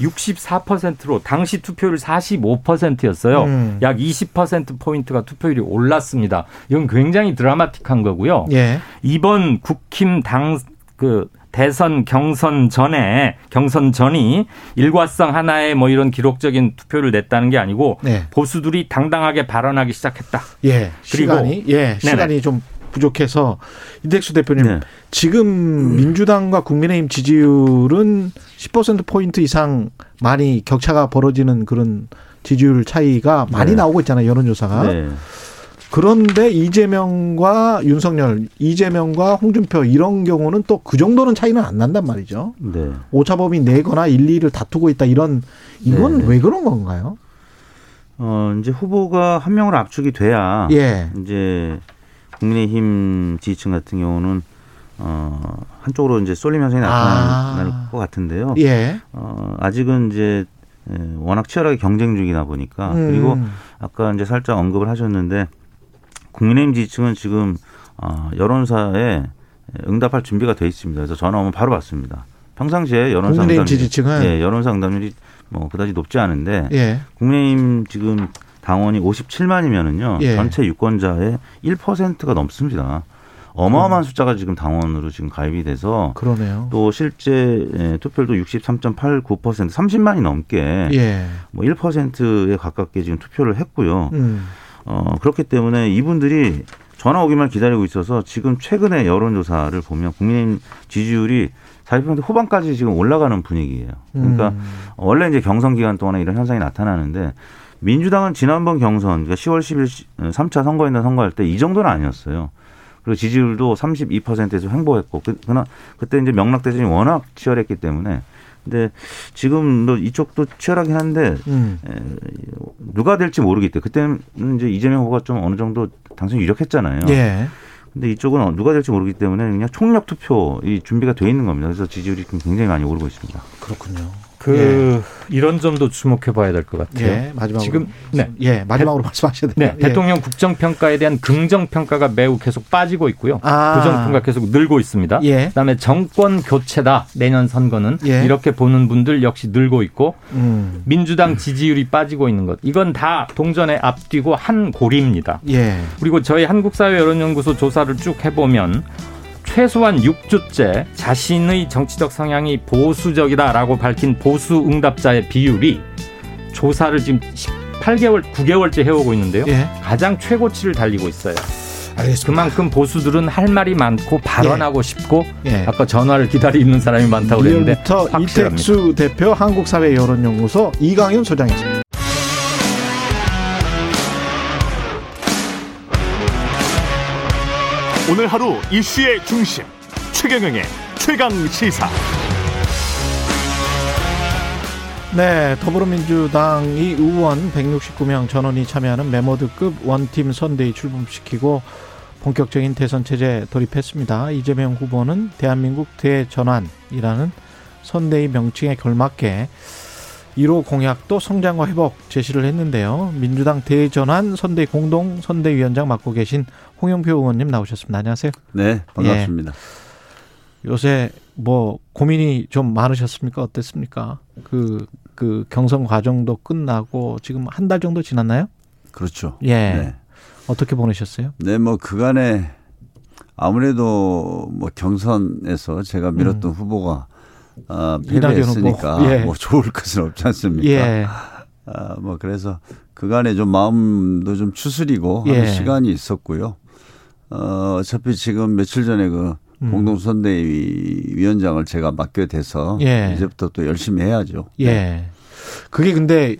육십사 퍼센트로 당시 투표율 사십오 퍼센트였어요. 음. 약 이십 퍼센트 포인트가 투표율이 올랐습니다. 이건 굉장히 드라마틱한 거고요. 예. 이번 국힘 당... 그 대선 경선 전에 경선 전이 일과성 하나의 뭐 이런 기록적인 투표를 냈다는 게 아니고 네. 보수들이 당당하게 발언하기 시작했다. 예. 그리고 시간이 예. 시간이 좀 부족해서 이택수 대표님 네. 지금 민주당과 국민의힘 지지율은 십 퍼센트 포인트 이상 많이 격차가 벌어지는 그런 지지율 차이가 많이 네. 나오고 있잖아요. 여론조사가. 네. 그런데 이재명과 윤석열, 이재명과 홍준표 이런 경우는 또 그 정도는 차이는 안 난단 말이죠. 네. 오차범위 내거나 일, 이를 다투고 있다 이런 이건 네. 왜 그런 건가요? 어 이제 후보가 한 명으로 압축이 돼야 예. 이제 국민의힘 지지층 같은 경우는 어 한쪽으로 이제 쏠림 현상이 나타날 아. 것 같은데요. 예. 어 아직은 이제 워낙 치열하게 경쟁 중이다 보니까 음. 그리고 아까 이제 살짝 언급을 하셨는데. 국민의힘 지지층은 지금 여론사에 응답할 준비가 되어 있습니다. 그래서 전화 오면 바로 받습니다. 평상시에 여론사 국민의힘 응답률이, 지지층은 예, 여론사 응답률이 뭐 그다지 높지 않은데 예. 국민의힘 지금 당원이 오십칠만이면은요 예. 전체 유권자의 일 퍼센트가 넘습니다. 어마어마한 음. 숫자가 지금 당원으로 지금 가입이 돼서 그러네요. 또 실제 투표율도 육십삼 점 팔구 퍼센트 삼십만이 넘게 예. 뭐 일 퍼센트에 가깝게 지금 투표를 했고요. 음. 어, 그렇기 때문에 이분들이 전화 오기만 기다리고 있어서 지금 최근에 여론조사를 보면 국민의힘 지지율이 사십 퍼센트 후반까지 지금 올라가는 분위기예요. 그러니까 음. 원래 이제 경선 기간 동안에 이런 현상이 나타나는데 민주당은 지난번 경선, 그러니까 시월 십일 삼 차 선거인단 선거할 때 이 정도는 아니었어요. 그리고 지지율도 삼십이 퍼센트에서 횡보했고, 그, 그나, 그때 이제 명락대전이 워낙 치열했기 때문에 근데 지금 이쪽도 치열하긴 한데 음. 누가 될지 모르기 때문에 그때는 이제 이재명 후보가 좀 어느 정도 당선이 유력했잖아요. 예. 근데 이쪽은 누가 될지 모르기 때문에 그냥 총력 투표 이 준비가 돼 있는 겁니다. 그래서 지지율이 굉장히 많이 오르고 있습니다. 그렇군요. 그 예. 이런 점도 주목해봐야 될 것 같아요. 예, 마지막으로 지금 네, 예, 마지막으로 대, 말씀하셔야 돼요. 네, 예. 대통령 국정평가에 대한 긍정평가가 매우 계속 빠지고 있고요. 아. 부정평가 계속 늘고 있습니다. 예. 그다음에 정권 교체다 내년 선거는 예. 이렇게 보는 분들 역시 늘고 있고 음. 민주당 지지율이 빠지고 있는 것 이건 다 동전에 앞뒤고 한 고리입니다. 예. 그리고 저희 한국사회 여론연구소 조사를 쭉 해보면. 최소한 육 주째 자신의 정치적 성향이 보수적이다라고 밝힌 보수 응답자의 비율이 조사를 지금 팔 개월, 구 개월째 해오고 있는데요. 예. 가장 최고치를 달리고 있어요. 알겠습니다. 그만큼 보수들은 할 말이 많고 발언하고 예. 싶고 예. 아까 전화를 기다리는 사람이 많다고 그랬는데 확실합니다. 이택수 대표 한국사회 여론연구소 이강윤 소장이었습니다. 오늘 하루 이슈의 중심 최경영의 최강시사. 네, 더불어민주당이 의원 백육십구 명 전원이 참여하는 메모드급 원팀 선대위 출범시키고 본격적인 대선 체제에 돌입했습니다. 이재명 후보는 대한민국 대전환이라는 선대위 명칭에 걸맞게 일 호 공약도 성장과 회복 제시를 했는데요. 민주당 대전환 선대위 공동 선대위원장 맡고 계신 홍영표 의원님 나오셨습니다. 안녕하세요. 네, 반갑습니다. 예. 요새 뭐 고민이 좀 많으셨습니까? 어땠습니까? 그, 그 경선 과정도 끝나고 지금 한 달 정도 지났나요? 그렇죠. 예. 네. 어떻게 보내셨어요? 네, 뭐 그간에 아무래도 뭐 경선에서 제가 밀었던 음. 후보가 아, 패배했으니까 후보. 예. 뭐 좋을 것은 없지 않습니까? 예. 아, 뭐 그래서 그간에 좀 마음도 좀 추스리고 예. 하는 시간이 있었고요. 어, 어차피 지금 며칠 전에 그 음. 공동선대위 위원장을 제가 맡게 돼서 예. 이제부터 또 열심히 해야죠. 예. 네. 그게 근데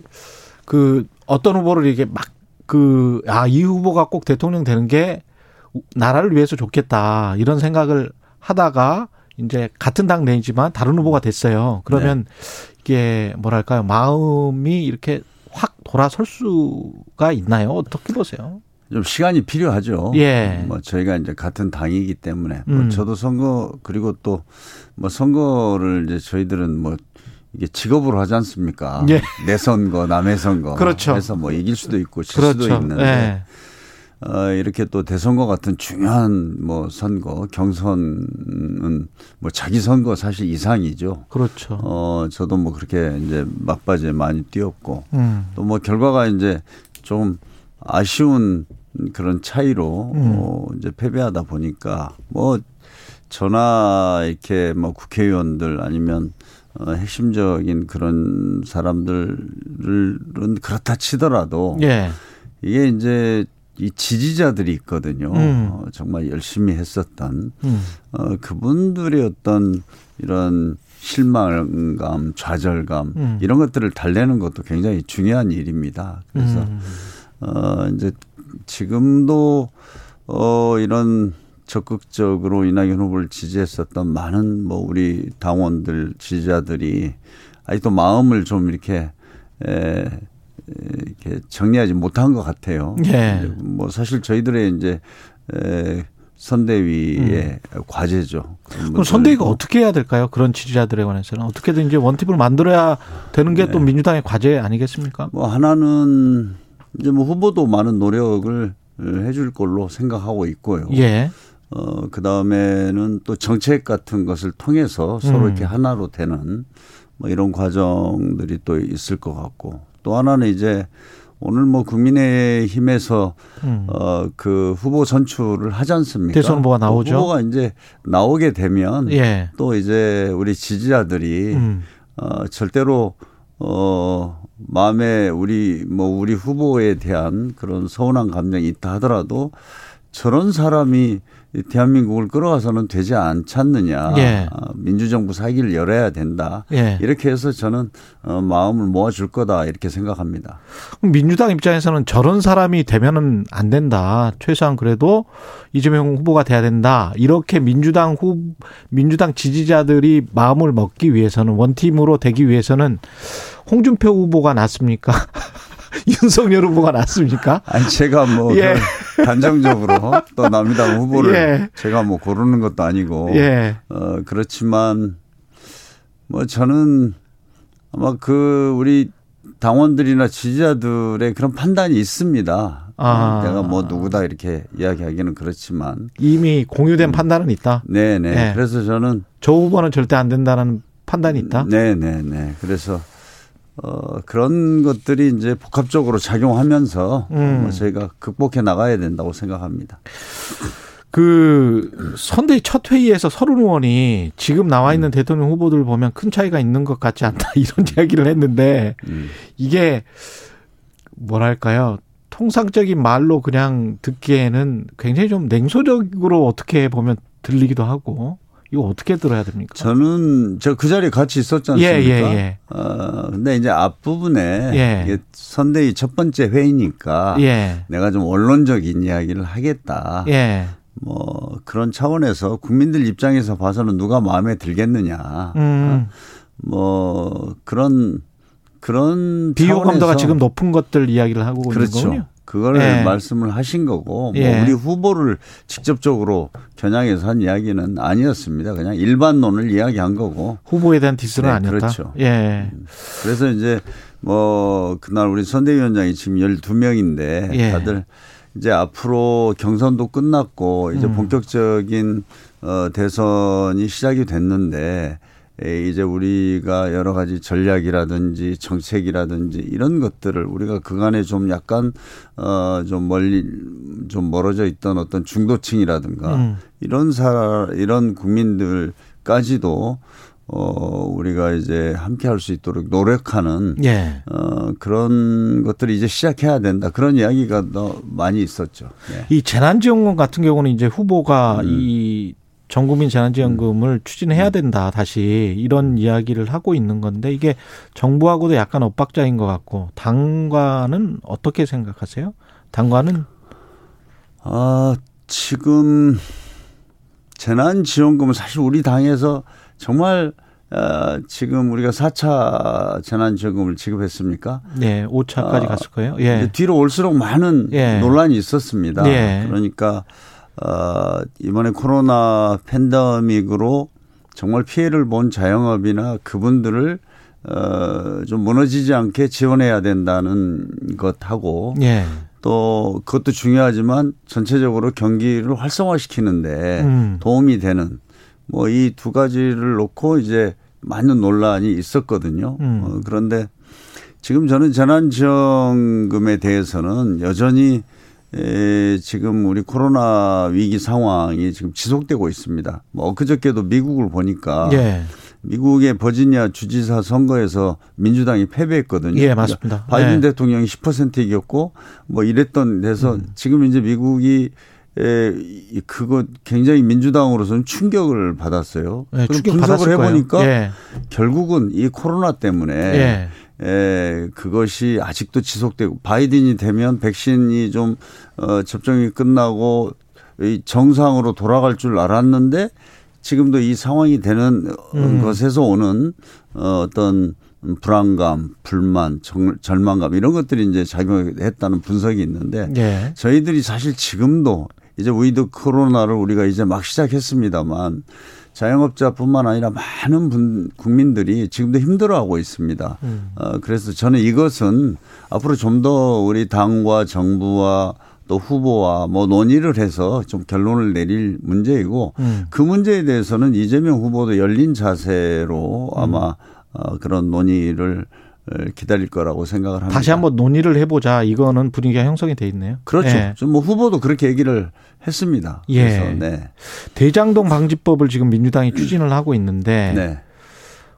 그 어떤 후보를 이렇게 막 그, 아, 이 후보가 꼭 대통령 되는 게 나라를 위해서 좋겠다 이런 생각을 하다가 이제 같은 당 내지만 다른 후보가 됐어요. 그러면 네. 이게 뭐랄까요, 마음이 이렇게 확 돌아설 수가 있나요? 어떻게 보세요? 좀 시간이 필요하죠. 예. 뭐 저희가 이제 같은 당이기 때문에 음. 뭐 저도 선거 그리고 또 뭐 선거를 이제 저희들은 뭐 이게 직업으로 하지 않습니까? 예. 내 선거, 남의 선거. 그렇죠. 그래서 뭐 이길 수도 있고 질 그렇죠. 수도 있는데 예. 어, 이렇게 또 대선거 같은 중요한 뭐 선거, 경선은 뭐 자기 선거 사실 이상이죠. 그렇죠. 어, 저도 뭐 그렇게 이제 막바지에 많이 뛰었고 음. 또 뭐 결과가 이제 좀 아쉬운 그런 차이로 음. 어, 이제 패배하다 보니까 뭐 저나 이렇게 뭐 국회의원들 아니면 어, 핵심적인 그런 사람들은 그렇다 치더라도 예. 이게 이제 이 지지자들이 있거든요. 음. 어, 정말 열심히 했었던 음. 어, 그분들의 어떤 이런 실망감, 좌절감 음. 이런 것들을 달래는 것도 굉장히 중요한 일입니다. 그래서 음. 어, 이제 지금도 어, 이런 적극적으로 이낙연 후보를 지지했었던 많은 뭐 우리 당원들 지지자들이 아직도 마음을 좀 이렇게 에, 이렇게 정리하지 못한 것 같아요. 예. 뭐 사실 저희들의 이제 에, 선대위의 음. 과제죠. 그럼 선대위가 있고. 어떻게 해야 될까요? 그런 지지자들에 관해서는 어떻게든 이제 원팀을 만들어야 되는 게 또 네. 민주당의 과제 아니겠습니까? 뭐 하나는 이제 뭐 후보도 많은 노력을 해줄 걸로 생각하고 있고요. 예. 어, 그 다음에는 또 정책 같은 것을 통해서 서로 음. 이렇게 하나로 되는 뭐 이런 과정들이 또 있을 것 같고 또 하나는 이제 오늘 뭐 국민의힘에서 음. 어, 그 후보 선출을 하지 않습니까? 대선 후보가 나오죠. 후보가 이제 나오게 되면 예. 또 이제 우리 지지자들이 음. 어, 절대로 어, 마음에 우리 뭐 우리 후보에 대한 그런 서운한 감정이 있다 하더라도 저런 사람이 대한민국을 끌어가서는 되지 않지 않느냐. 예. 민주정부 사기를 열어야 된다. 예. 이렇게 해서 저는 마음을 모아줄 거다 이렇게 생각합니다. 민주당 입장에서는 저런 사람이 되면은 안 된다. 최소한 그래도 이재명 후보가 돼야 된다. 이렇게 민주당 후 민주당 지지자들이 마음을 먹기 위해서는 원팀으로 되기 위해서는 홍준표 후보가 낫습니까? 윤석열 후보가 낫습니까? 아니 제가 뭐 예. 단정적으로 또 남이당 후보를 예. 제가 뭐 고르는 것도 아니고 예. 어, 그렇지만 뭐 저는 아마 그 우리 당원들이나 지지자들의 그런 판단이 있습니다. 아. 내가 뭐 누구다 이렇게 이야기하기는 그렇지만 이미 공유된 음, 판단은 있다. 네네. 네. 그래서 저는 저 후보는 절대 안 된다는 판단이 있다. 네네네. 그래서. 어, 그런 것들이 이제 복합적으로 작용하면서 음. 저희가 극복해 나가야 된다고 생각합니다. 그 선대위 첫 회의에서 서른 의원이 지금 나와 있는 음. 대통령 후보들 보면 큰 차이가 있는 것 같지 않다 이런 이야기를 했는데 음. 이게 뭐랄까요? 통상적인 말로 그냥 듣기에는 굉장히 좀 냉소적으로 어떻게 보면 들리기도 하고 이거 어떻게 들어야 됩니까? 저는 저 그 자리에 같이 있었지 않습니까? 예, 예, 예. 어, 근데 이제 앞부분에 예. 이게 선대위 첫 번째 회의니까 예. 내가 좀 원론적인 이야기를 하겠다. 예. 뭐 그런 차원에서 국민들 입장에서 봐서는 누가 마음에 들겠느냐. 음. 뭐 그런 그런 비호감도가 지금 높은 것들 이야기를 하고 그렇죠. 있는 거군요. 그걸 예. 말씀을 하신 거고, 뭐 예. 우리 후보를 직접적으로 겨냥해서 한 이야기는 아니었습니다. 그냥 일반론을 이야기한 거고. 후보에 대한 디스는 네, 아니었다. 그렇죠. 예. 그래서 이제 뭐 그날 우리 선대위원장이 지금 열두 명인데 예. 다들 이제 앞으로 경선도 끝났고 이제 음. 본격적인 어, 대선이 시작이 됐는데 이제 우리가 여러 가지 전략이라든지 정책이라든지 이런 것들을 우리가 그간에 좀 약간 어, 좀 멀리 좀 멀어져 있던 어떤 중도층이라든가 음. 이런 사 이런 국민들까지도 어, 우리가 이제 함께 할 수 있도록 노력하는 예. 어, 그런 것들을 이제 시작해야 된다. 그런 이야기가 더 많이 있었죠. 예. 이 재난지원금 같은 경우는 이제 후보가 음. 이 전국민 재난지원금을 음. 추진해야 된다. 다시 이런 이야기를 하고 있는 건데 이게 정부하고도 약간 엇박자인 것 같고 당과는 어떻게 생각하세요? 당과는? 아, 지금 재난지원금은 사실 우리 당에서 정말 지금 우리가 사 차 재난지원금을 지급했습니까? 네. 오 차까지 아, 갔을 거예요. 예. 뒤로 올수록 많은 예. 논란이 있었습니다. 예. 그러니까 이번에 코로나 팬데믹으로 정말 피해를 본 자영업이나 그분들을 좀 무너지지 않게 지원해야 된다는 것하고 예. 또 그것도 중요하지만 전체적으로 경기를 활성화시키는데 음. 도움이 되는 뭐 이 두 가지를 놓고 이제 많은 논란이 있었거든요. 음. 어, 그런데 지금 저는 재난지원금에 대해서는 여전히 에, 지금 우리 코로나 위기 상황이 지금 지속되고 있습니다. 뭐 엊그저께도 미국을 보니까 예. 미국의 버지니아 주지사 선거에서 민주당이 패배했거든요. 예, 맞습니다. 그러니까 바이든 예. 대통령이 십 퍼센트 이겼고 뭐 이랬던 데서 음. 지금 이제 미국이 예, 그거 굉장히 민주당으로서는 충격을 받았어요. 네, 충격 분석을 해보니까 예. 결국은 이 코로나 때문에 예. 예, 그것이 아직도 지속되고 바이든이 되면 백신이 좀 어, 접종이 끝나고 정상으로 돌아갈 줄 알았는데 지금도 이 상황이 되는 음. 것에서 오는 어떤 불안감, 불만, 절망감 이런 것들이 이제 작용했다는 분석이 있는데 예. 저희들이 사실 지금도 이제 위드 코로나를 우리가 이제 막 시작했습니다만 자영업자뿐만 아니라 많은 분, 국민들이 지금도 힘들어하고 있습니다. 음. 어, 그래서 저는 이것은 앞으로 좀 더 우리 당과 정부와 또 후보와 뭐 논의를 해서 좀 결론을 내릴 문제이고 음. 그 문제에 대해서는 이재명 후보도 열린 자세로 아마 음. 어, 그런 논의를 기다릴 거라고 생각을 합니다. 다시 한번 논의를 해보자. 이거는 분위기가 형성이 돼 있네요. 그렇죠. 예. 뭐 후보도 그렇게 얘기를 했습니다. 예. 그래서 네. 대장동 방지법을 지금 민주당이 추진을 하고 있는데 네.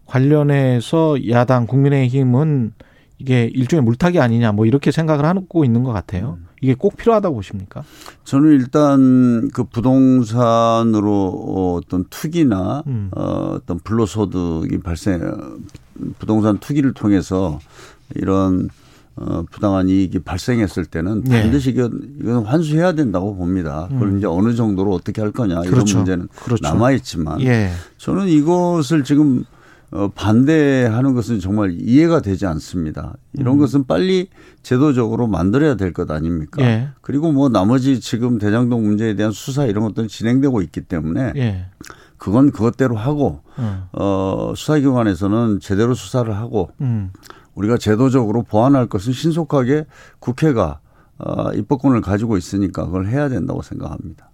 관련해서 야당 국민의힘은 이게 일종의 물타기 아니냐 뭐 이렇게 생각을 하고 있는 것 같아요. 이게 꼭 필요하다고 보십니까? 저는 일단 그 부동산으로 어떤 투기나 음. 어떤 불로소득이 발생, 부동산 투기를 통해서 이런 부당한 이익이 발생했을 때는 네. 반드시 이건 환수해야 된다고 봅니다. 그걸 음. 이제 어느 정도로 어떻게 할 거냐 이런 그렇죠. 문제는 그렇죠. 남아있지만 예. 저는 이것을 지금 어, 반대하는 것은 정말 이해가 되지 않습니다. 이런 음. 것은 빨리 제도적으로 만들어야 될 것 아닙니까? 예. 그리고 뭐 나머지 지금 대장동 문제에 대한 수사 이런 것들은 진행되고 있기 때문에 예. 그건 그것대로 하고 음. 어, 수사기관에서는 제대로 수사를 하고 음. 우리가 제도적으로 보완할 것은 신속하게 국회가 어, 입법권을 가지고 있으니까 그걸 해야 된다고 생각합니다.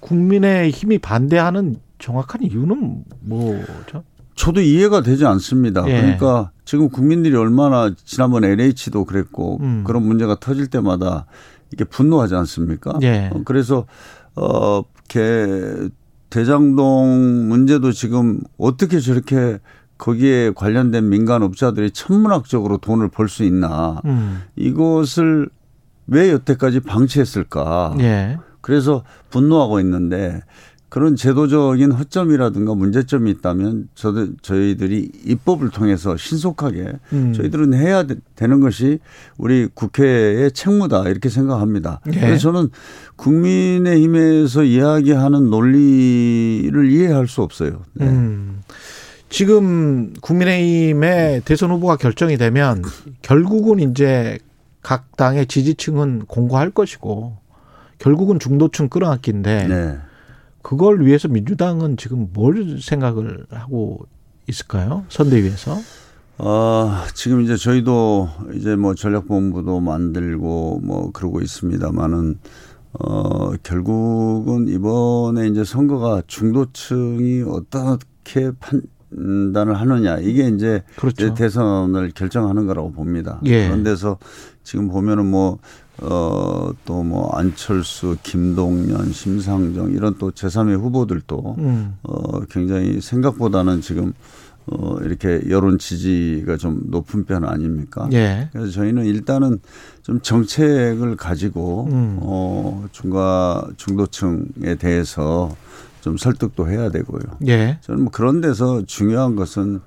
국민의힘이 반대하는 정확한 이유는 뭐죠? 저도 이해가 되지 않습니다. 예. 그러니까 지금 국민들이 얼마나 지난번 엘에이치도 그랬고 음. 그런 문제가 터질 때마다 이게 분노하지 않습니까? 예. 그래서 어, 이렇게 대장동 문제도 지금 어떻게 저렇게 거기에 관련된 민간업자들이 천문학적으로 돈을 벌 수 있나. 음. 이것을 왜 여태까지 방치했을까. 예. 그래서 분노하고 있는데. 그런 제도적인 허점이라든가 문제점이 있다면 저도 저희들이 입법을 통해서 신속하게 음. 저희들은 해야 되, 되는 것이 우리 국회의 책무다 이렇게 생각합니다. 네. 그래서 저는 국민의힘에서 이야기하는 논리를 이해할 수 없어요. 네. 음. 지금 국민의힘의 대선 후보가 결정이 되면 결국은 이제 각 당의 지지층은 공고할 것이고 결국은 중도층 끌어안기인데 네. 그걸 위해서 민주당은 지금 뭘 생각을 하고 있을까요? 선대위에서? 어, 지금 이제 저희도 이제 뭐 전략본부도 만들고 뭐 그러고 있습니다만은 어, 결국은 이번에 이제 선거가 중도층이 어떻게 판단을 하느냐 이게 이제 그렇죠. 대선을 결정하는 거라고 봅니다. 예. 그런데서 지금 보면은 뭐 어, 또 뭐 안철수, 김동연, 심상정 이런 또 제삼의 후보들도 음. 어, 굉장히 생각보다는 지금 어, 이렇게 여론 지지가 좀 높은 편 아닙니까? 예. 그래서 저희는 일단은 좀 정책을 가지고 음. 어, 중과 중도층에 대해서 좀 설득도 해야 되고요. 예. 저는 뭐 그런 데서 중요한 것은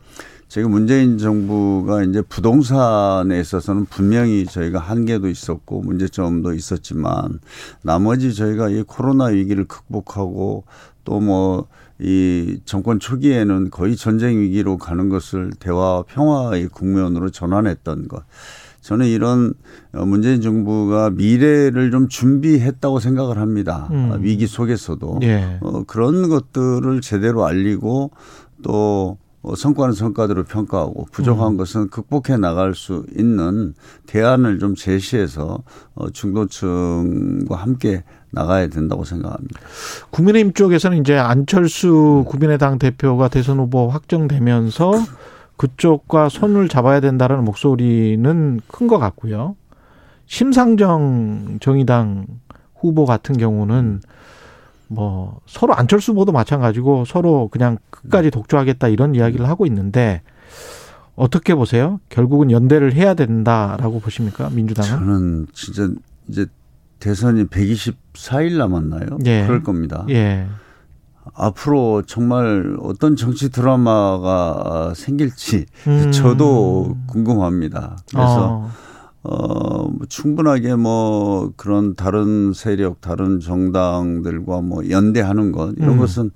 지금 문재인 정부가 이제 부동산에 있어서는 분명히 저희가 한계도 있었고 문제점도 있었지만 나머지 저희가 이 코로나 위기를 극복하고 또 뭐 이 정권 초기에는 거의 전쟁 위기로 가는 것을 대화 평화의 국면으로 전환했던 것. 저는 이런 문재인 정부가 미래를 좀 준비했다고 생각을 합니다. 음. 위기 속에서도. 예. 어, 그런 것들을 제대로 알리고 또 성과는 성과대로 평가하고 부족한 음. 것은 극복해 나갈 수 있는 대안을 좀 제시해서 중도층과 함께 나가야 된다고 생각합니다. 국민의힘 쪽에서는 이제 안철수 국민의당 대표가 대선 후보 확정되면서 그쪽과 손을 잡아야 된다는 목소리는 큰 것 같고요. 심상정 정의당 후보 같은 경우는 뭐 서로 안철수 후보도 마찬가지고 서로 그냥 끝까지 독주하겠다 이런 이야기를 하고 있는데 어떻게 보세요? 결국은 연대를 해야 된다라고 보십니까? 민주당은? 저는 진짜 이제 대선이 백이십사 일 남았나요? 예. 그럴 겁니다. 예. 앞으로 정말 어떤 정치 드라마가 생길지 음. 저도 궁금합니다. 그래서 어. 어, 충분하게 뭐 그런 다른 세력, 다른 정당들과 뭐 연대하는 것 이런 음. 것은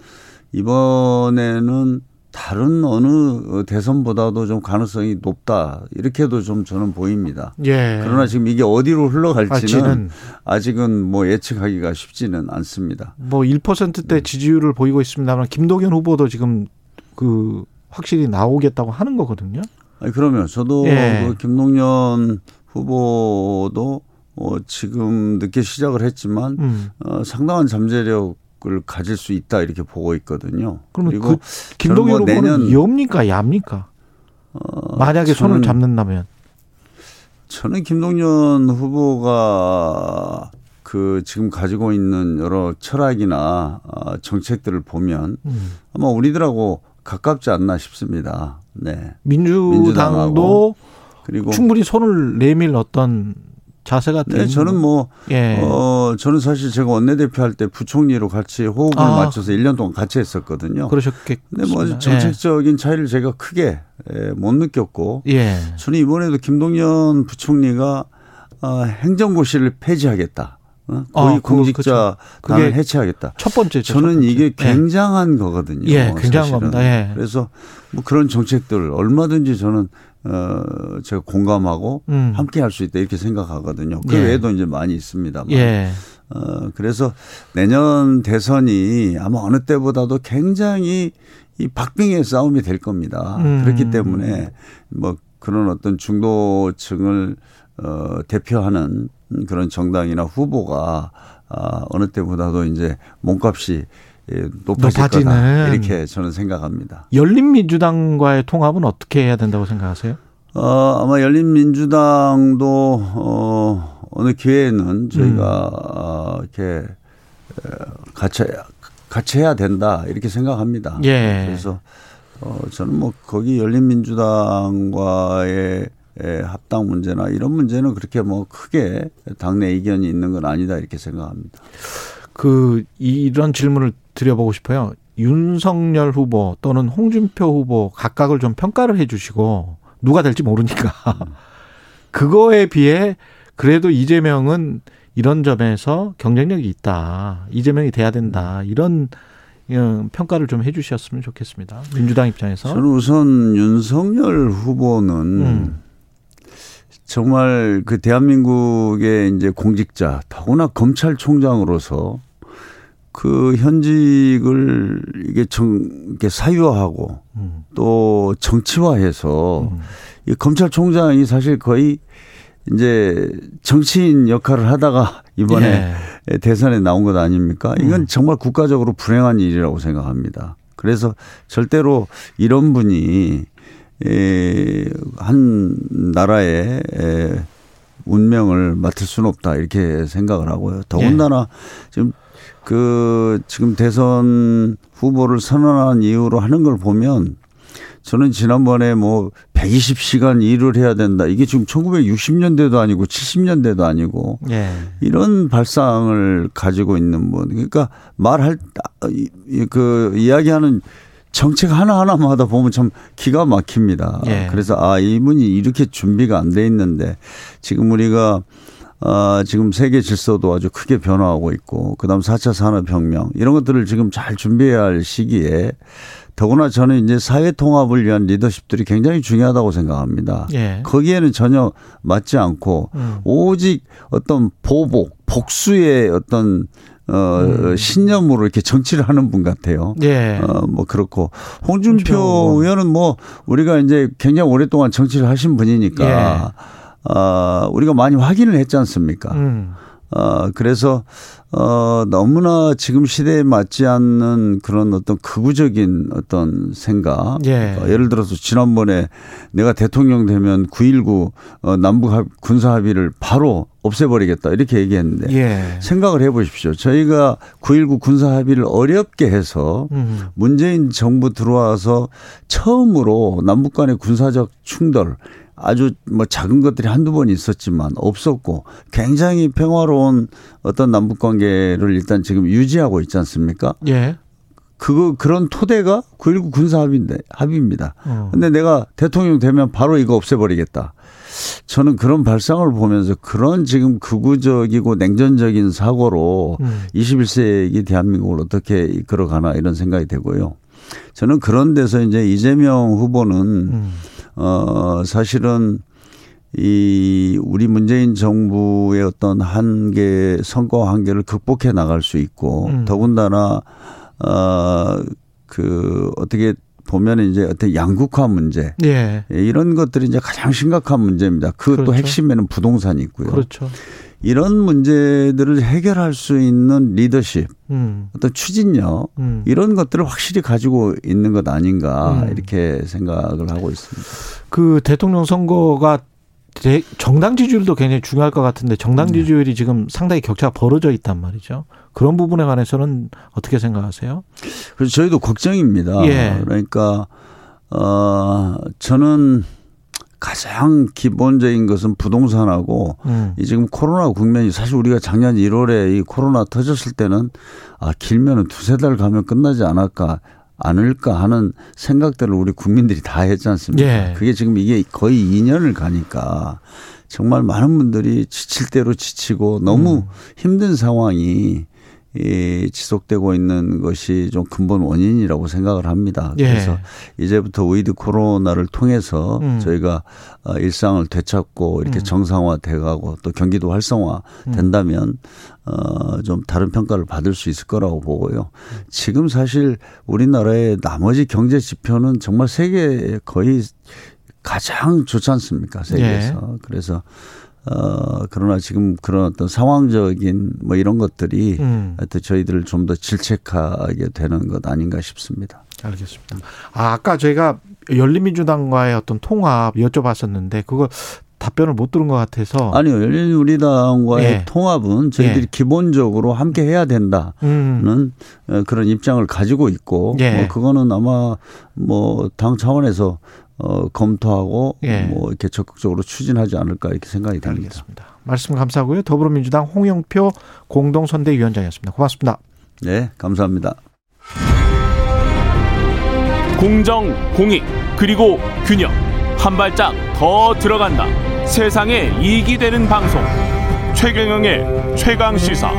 이번에는 다른 어느 대선보다도 좀 가능성이 높다. 이렇게도 좀 저는 보입니다. 예. 그러나 지금 이게 어디로 흘러갈지는 아직은 뭐 예측하기가 쉽지는 않습니다. 뭐 일 퍼센트대 지지율을 보이고 있습니다만 김동연 후보도 지금 그 확실히 나오겠다고 하는 거거든요. 아니, 그러면 저도 예. 그 김동연 후보도 어 지금 늦게 시작을 했지만 음. 어 상당한 잠재력 그걸 가질 수 있다 이렇게 보고 있거든요. 그러면 그 김동연 뭐 후보는 여입니까 야입니까? 어, 만약에 저는, 손을 잡는다면 저는 김동연 후보가 그 지금 가지고 있는 여러 철학이나 정책들을 보면 음. 아마 우리들하고 가깝지 않나 싶습니다. 네. 민주당도 민주당하고 그리고 충분히 손을 내밀 어떤. 자세가 네, 저는 뭐, 예. 어, 저는 사실 제가 원내대표 할 때 부총리로 같이 호흡을 아. 맞춰서 일 년 동안 같이 했었거든요. 그러셨겠군요. 네, 뭐 정책적인 예. 차이를 제가 크게 못 느꼈고, 예. 저는 이번에도 김동연 부총리가 행정고시를 폐지하겠다. 고위 아, 공직자 당을 해체하겠다. 첫 번째 저는 첫 번째. 이게 굉장한 예. 거거든요. 예, 굉장한 겁니다. 예. 그래서 뭐 그런 정책들 얼마든지 저는 어, 제가 공감하고 음. 함께 할 수 있다 이렇게 생각하거든요. 그 예. 외에도 이제 많이 있습니다만. 예. 어, 그래서 내년 대선이 아마 어느 때보다도 굉장히 이 박빙의 싸움이 될 겁니다. 음. 그렇기 때문에 뭐 그런 어떤 중도층을 어, 대표하는 그런 정당이나 후보가 아, 어느 때보다도 이제 몸값이 높아질 높아지는. 거다 이렇게 저는 생각합니다. 열린민주당과의 통합은 어떻게 해야 된다고 생각하세요? 어, 아마 열린민주당도 어, 어느 기회에는 저희가 음. 이렇게 같이 같이 해야 된다 이렇게 생각합니다. 예. 그래서 어, 저는 뭐 거기 열린민주당과의 예, 합당 문제나 이런 문제는 그렇게 뭐 크게 당내 이견이 있는 건 아니다 이렇게 생각합니다. 그 이런 질문을 드려보고 싶어요. 윤석열 후보 또는 홍준표 후보 각각을 좀 평가를 해 주시고 누가 될지 모르니까 음. 그거에 비해 그래도 이재명은 이런 점에서 경쟁력이 있다. 이재명이 돼야 된다. 이런 평가를 좀 해 주셨으면 좋겠습니다. 민주당 입장에서. 저는 우선 윤석열 후보는 음. 정말 그 대한민국의 이제 공직자, 더구나 검찰총장으로서 그 현직을 이게 정, 이렇게 사유화하고 음. 또 정치화해서 음. 이 검찰총장이 사실 거의 이제 정치인 역할을 하다가 이번에 예. 대선에 나온 것 아닙니까? 이건 음. 정말 국가적으로 불행한 일이라고 생각합니다. 그래서 절대로 이런 분이 한 나라의 운명을 맡을 수는 없다 이렇게 생각을 하고요. 더군다나 예. 지금 그 지금 대선 후보를 선언한 이유로 하는 걸 보면. 저는 지난번에 뭐 백이십 시간 일을 해야 된다. 이게 지금 천구백육십 년대도 아니고 칠십 년대도 아니고 예. 이런 발상을 가지고 있는 분. 그러니까 말할 그 이야기하는 정책 하나하나마다 보면 참 기가 막힙니다. 예. 그래서 아, 이분이 이렇게 준비가 안 돼 있는데 지금 우리가 아, 지금 세계 질서도 아주 크게 변화하고 있고 그다음 사 차 산업혁명 이런 것들을 지금 잘 준비해야 할 시기에 더구나 저는 이제 사회 통합을 위한 리더십들이 굉장히 중요하다고 생각합니다. 예. 거기에는 전혀 맞지 않고 음. 오직 어떤 보복, 복수의 어떤 어, 음. 신념으로 이렇게 정치를 하는 분 같아요. 예. 어, 뭐 그렇고 홍준표, 홍준표 의원은 뭐 우리가 이제 굉장히 오랫동안 정치를 하신 분이니까 예. 어, 우리가 많이 확인을 했지 않습니까? 음. 어, 그래서, 어, 너무나 지금 시대에 맞지 않는 그런 어떤 극우적인 어떤 생각. 예. 어, 예를 들어서 지난번에 내가 대통령 되면 구일구 어, 남북 합, 군사 합의를 바로 없애버리겠다 이렇게 얘기했는데 예. 생각을 해보십시오. 저희가 구일구 군사 합의를 어렵게 해서 음. 문재인 정부 들어와서 처음으로 남북 간의 군사적 충돌 아주 뭐 작은 것들이 한두 번 있었지만 없었고 굉장히 평화로운 어떤 남북 관계를 일단 지금 유지하고 있지 않습니까? 예. 그거 그런 토대가 구일구 군사 합의인데 합의입니다. 어. 근데 내가 대통령 되면 바로 이거 없애버리겠다. 저는 그런 발상을 보면서 그런 지금 극우적이고 냉전적인 사고로 음. 이십일 세기 대한민국을 어떻게 이끌어가나 이런 생각이 되고요. 저는 그런 데서 이제 이재명 후보는 음. 어, 사실은 이 우리 문재인 정부의 어떤 한계, 성과 한계를 극복해 나갈 수 있고 음. 더군다나 어, 그 어떻게 보면 이제 어떤 양극화 문제 예. 이런 것들이 이제 가장 심각한 문제입니다. 그것도 그렇죠. 핵심에는 부동산이 있고요. 그렇죠. 이런 문제들을 해결할 수 있는 리더십, 음. 어떤 추진력 음. 이런 것들을 확실히 가지고 있는 것 아닌가 음. 이렇게 생각을 하고 있습니다. 그 대통령 선거가 정당 지지율도 굉장히 중요할 것 같은데 정당 지지율이 지금 상당히 격차가 벌어져 있단 말이죠. 그런 부분에 관해서는 어떻게 생각하세요? 그래서 저희도 걱정입니다. 예. 그러니까 어, 저는. 가장 기본적인 것은 부동산하고 음. 이 지금 코로나 국면이 사실 우리가 작년 일월에 이 코로나 터졌을 때는 아, 길면은 두세 달 가면 끝나지 않을까, 않을까 하는 생각들을 우리 국민들이 다 했지 않습니까? 예. 그게 지금 이게 거의 이 년을 가니까 정말 많은 분들이 지칠 대로 지치고 너무 음. 힘든 상황이 이 지속되고 있는 것이 좀 근본 원인이라고 생각을 합니다. 그래서 예. 이제부터 위드 코로나를 통해서 음. 저희가 일상을 되찾고 이렇게 음. 정상화돼가고 또 경기도 활성화 된다면 음. 어, 좀 다른 평가를 받을 수 있을 거라고 보고요. 지금 사실 우리나라의 나머지 경제 지표는 정말 세계 거의 가장 좋지 않습니까? 세계에서. 예. 그래서. 어, 그러나 지금 그런 어떤 상황적인 뭐 이런 것들이 음. 하여튼 저희들을 좀 더 질책하게 되는 것 아닌가 싶습니다. 알겠습니다. 아, 아까 저희가 열린민주당과의 어떤 통합 여쭤봤었는데 그거 답변을 못 들은 것 같아서. 아니요. 열린우리당과의 예. 통합은 저희들이 예. 기본적으로 함께 해야 된다는 음. 그런 입장을 가지고 있고 예. 뭐 그거는 아마 뭐 당 차원에서 어, 검토하고 예. 뭐 이렇게 적극적으로 추진하지 않을까 이렇게 생각이 됩니다. 알겠습니다. 말씀 감사하고요. 더불어민주당 홍영표 공동선대위원장이었습니다. 고맙습니다. 네, 감사합니다. 공정, 공익, 그리고 균형. 한 발짝 더 들어간다. 세상에 이익이 되는 방송. 최경영의 최강 시사.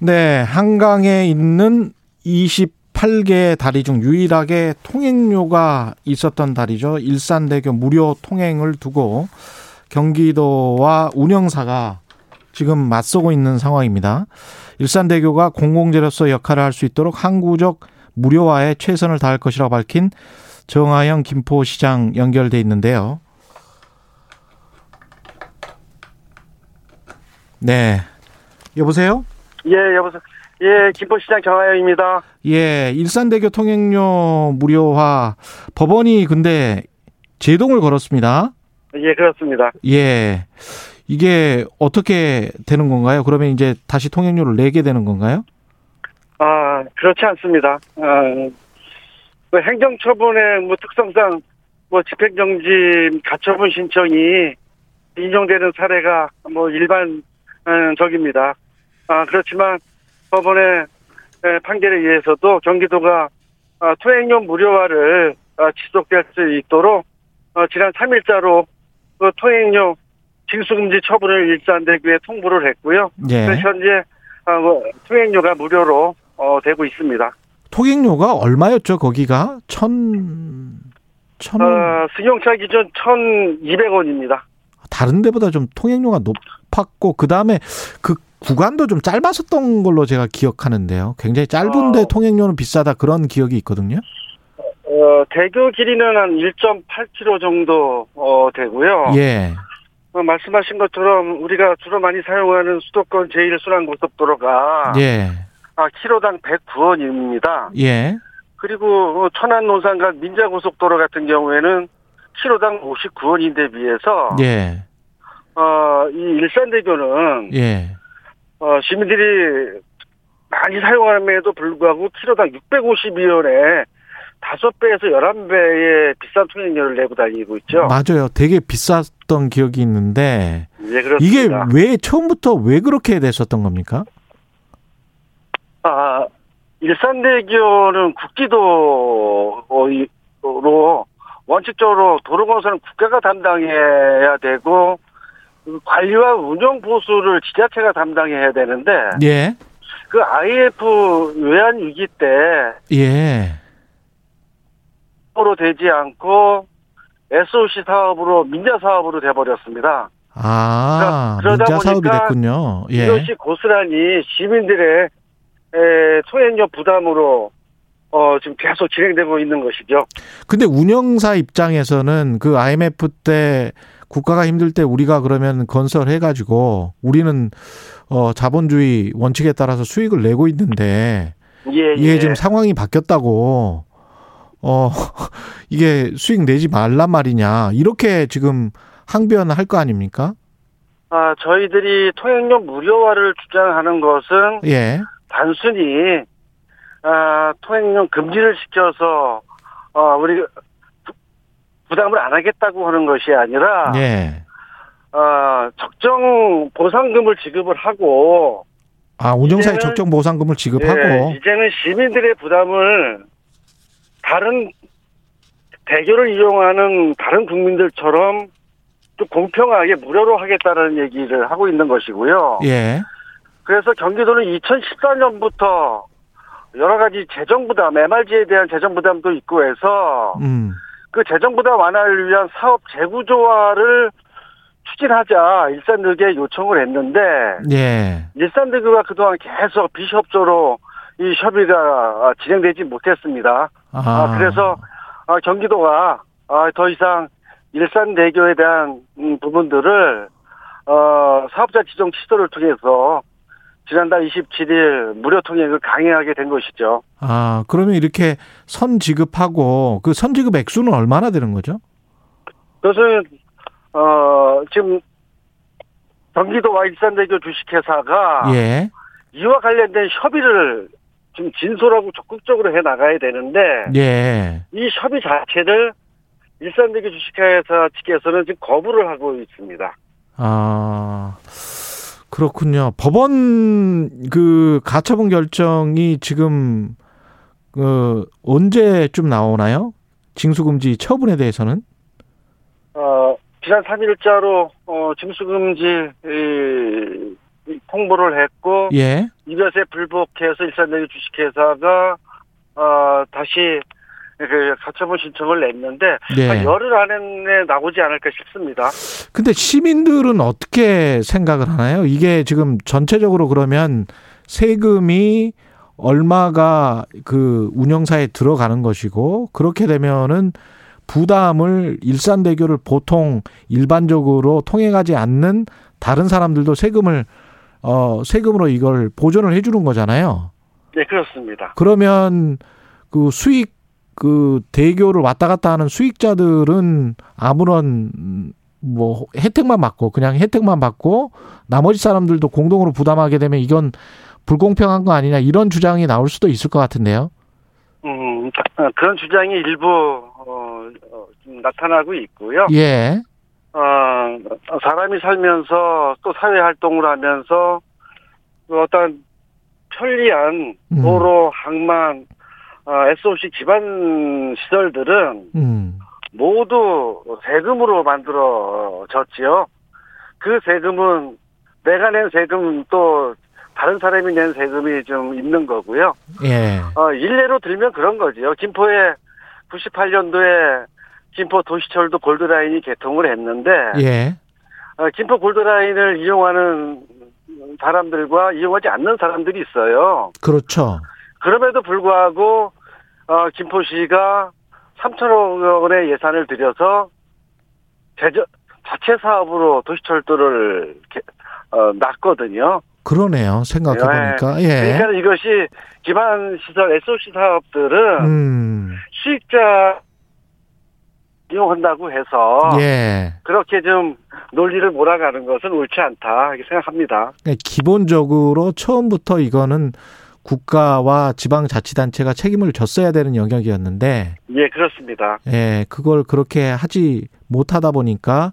네, 한강에 있는 이십팔 개의 다리 중 유일하게 통행료가 있었던 다리죠. 일산대교 무료 통행을 두고 경기도와 운영사가 지금 맞서고 있는 상황입니다. 일산대교가 공공재로서 역할을 할 수 있도록 항구적 무료화에 최선을 다할 것이라고 밝힌 정하영 김포시장 연결돼 있는데요. 네, 여보세요? 예, 여보세요. 예, 김포시장 정하영입니다. 예, 일산대교 통행료 무료화 법원이 근데 제동을 걸었습니다. 예, 그렇습니다. 예, 이게 어떻게 되는 건가요? 그러면 이제 다시 통행료를 내게 되는 건가요? 아, 그렇지 않습니다. 아, 뭐 행정처분의 뭐 특성상 뭐 집행정지 가처분 신청이 인용되는 사례가 뭐 일반적입니다. 아, 그렇지만 법원의 판결에 의해서도 경기도가 통행료 무료화를 지속될 수 있도록 지난 삼 일자로 통행료 징수금지 처분을 일산대교에 통보를 했고요. 예. 그래서 현재 통행료가 무료로 되고 있습니다. 통행료가 얼마였죠? 거기가 천, 천 어, 승용차 기준 천이백 원입니다. 다른 데보다 좀 통행료가 높았고 그 다음에 그 구간도 좀 짧았었던 걸로 제가 기억하는데요. 굉장히 짧은데 어, 통행료는 비싸다 그런 기억이 있거든요. 어, 대교 길이는 한 일 점 팔 킬로미터 정도 어, 되고요. 예. 어, 말씀하신 것처럼 우리가 주로 많이 사용하는 수도권 제일 순환고속도로가 예. 아, 킬로당 백구 원입니다. 예. 그리고 천안 논산간 민자고속도로 같은 경우에는 킬로당 오십구 원인데 비해서 예. 어, 이 일산대교는 예. 어, 시민들이 많이 사용함에도 불구하고 킬로당 육백오십이 원에 다섯 배에서 열한 배의 비싼 통행료를 내고 다니고 있죠. 맞아요. 되게 비쌌던 기억이 있는데 예, 그렇습니다. 이게 왜 처음부터 왜 그렇게 됐었던 겁니까? 아, 일산대교는 국기도로 원칙적으로 도로건설은 국가가 담당해야 되고 관리와 운영 보수를 지자체가 담당해야 되는데 예. 그 아이에프 외환 위기 때 예. 으로 되지 않고 에스오씨 사업으로 민자 사업으로 돼 버렸습니다. 아, 그러니까 민자 사업이 됐군요. 예. 이것이 고스란히 시민들의 소액료 부담으로 어, 지금 계속 진행되고 있는 것이죠. 근데 운영사 입장에서는 그 아이엠에프 때 국가가 힘들 때 우리가 그러면 건설해가지고 우리는 어, 자본주의 원칙에 따라서 수익을 내고 있는데 예, 이게 예. 지금 상황이 바뀌었다고 어, 이게 수익 내지 말란 말이냐 이렇게 지금 항변할 거 아닙니까? 아, 저희들이 통행료 무료화를 주장하는 것은 예. 단순히 아, 통행료 금지를 시켜서 어, 우리 부담을 안 하겠다고 하는 것이 아니라 예. 어, 적정 보상금을 지급을 하고 아 운영사에 적정 보상금을 지급하고 예, 이제는 시민들의 부담을 다른 대교를 이용하는 다른 국민들처럼 좀 공평하게 무료로 하겠다는 얘기를 하고 있는 것이고요. 예. 그래서 경기도는 이천십사 년부터 여러 가지 재정 부담, 엠알지에 대한 재정 부담도 있고 해서 음. 그 재정 부담 완화를 위한 사업 재구조화를 추진하자 일산대교에 요청을 했는데 예. 일산대교가 그동안 계속 비협조로 이 협의가 진행되지 못했습니다. 아. 그래서 경기도가 더 이상 일산대교에 대한 부분들을 사업자 지정 시도를 통해서 지난달 이십칠 일 무료 통행을 강행하게 된 것이죠. 아, 그러면 이렇게 선 지급하고 그 선 지급 액수는 얼마나 되는 거죠? 그것은 어, 지금 경기도와 일산대교 주식회사가 예. 이와 관련된 협의를 지금 진솔하고 적극적으로 해 나가야 되는데 예. 이 협의 자체를 일산대교 주식회사 측에서는 지금 거부를 하고 있습니다. 아. 그렇군요. 법원 그 가처분 결정이 지금 그 언제쯤 나오나요? 징수금지 처분에 대해서는? 어, 지난 삼 일자로 어, 징수금지 이, 통보를 했고 예. 이것에 불복해서 일산대교 주식회사가 어, 다시 그 가처분 신청을 냈는데 네. 한 열흘 안에 나오지 않을까 싶습니다. 근데 시민들은 어떻게 생각을 하나요? 이게 지금 전체적으로 그러면 세금이 얼마가 그 운영사에 들어가는 것이고 그렇게 되면은 부담을 일산대교를 보통 일반적으로 통행하지 않는 다른 사람들도 세금을 어 세금으로 이걸 보전을 해주는 거잖아요. 네, 그렇습니다. 그러면 그 수익 그 대교를 왔다 갔다 하는 수익자들은 아무런 뭐 혜택만 받고 그냥 혜택만 받고 나머지 사람들도 공동으로 부담하게 되면 이건 불공평한 거 아니냐 이런 주장이 나올 수도 있을 것 같은데요. 음, 그런 주장이 일부 어, 좀 나타나고 있고요. 예. 어, 사람이 살면서 또 사회 활동을 하면서 어떤 편리한 도로, 음. 항만, 어, 에스오씨 기반 시설들은 음. 모두 세금으로 만들어졌지요. 그 세금은 내가 낸 세금 또 다른 사람이 낸 세금이 좀 있는 거고요. 예. 어, 일례로 들면 그런 거지요. 김포에 구십팔 년도에 김포 도시철도 골드라인이 개통을 했는데 예. 어, 김포 골드라인을 이용하는 사람들과 이용하지 않는 사람들이 있어요. 그렇죠. 그럼에도 불구하고 어, 김포시가 삼천억 원의 예산을 들여서 제저, 자체 사업으로 도시철도를 어, 놨거든요. 그러네요. 생각해보니까. 네. 예. 그러니까 이것이 기반시설 에스오씨 사업들은 음. 시익자 이용한다고 해서 예. 그렇게 좀 논리를 몰아가는 것은 옳지 않다 이렇게 생각합니다. 그러니까 기본적으로 처음부터 이거는 국가와 지방자치단체가 책임을 졌어야 되는 영역이었는데 예, 그렇습니다. 예, 그걸 그렇게 하지 못하다 보니까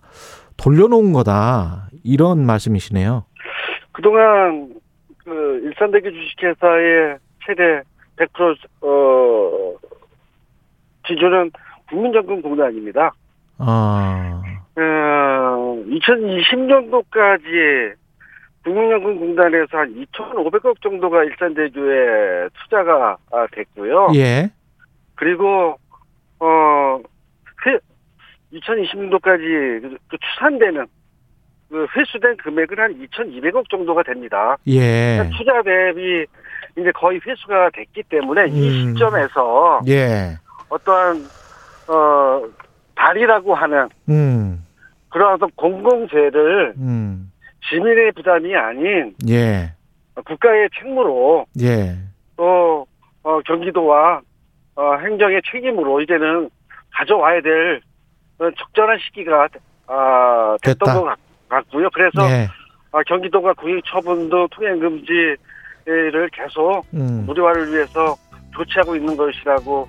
돌려놓은 거다 이런 말씀이시네요. 그동안 그 일산대교 주식회사의 최대 백 퍼센트 어, 지주는 국민연금공단입니다. 아. 어, 이천이십 년도까지 국민연금공단에서 한 이천오백억 정도가 일산대교에 투자가 됐고요. 예. 그리고 어, 이천이십 년도까지 추산되는 그 회수된 금액은 한 이천이백억 정도가 됩니다. 예. 그러니까 투자 대비 이제 거의 회수가 됐기 때문에 음. 이 시점에서 예. 어떠한 어 달이라고 하는 음. 그런 어떤 공공재를 음. 시민의 부담이 아닌 예. 국가의 책무로 예. 또 어, 경기도와 어, 행정의 책임으로 이제는 가져와야 될 적절한 시기가 어, 됐던 됐다. 것 같고. 맞고요. 그래서 네. 경기도가 공익처분도 통행금지를 계속 음. 무료화를 위해서 조치하고 있는 것이라고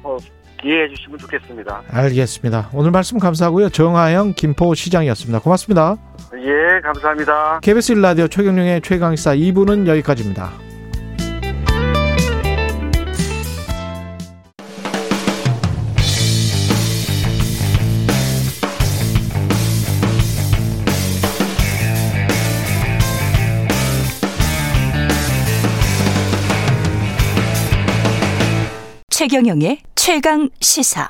이해해 주시면 좋겠습니다. 알겠습니다. 오늘 말씀 감사하고요. 정하영 김포시장이었습니다. 고맙습니다. 예, 감사합니다. 케이비에스 일 라디오 최경영의 최강시사 이 부는 여기까지입니다. 최경영의 최강 시사.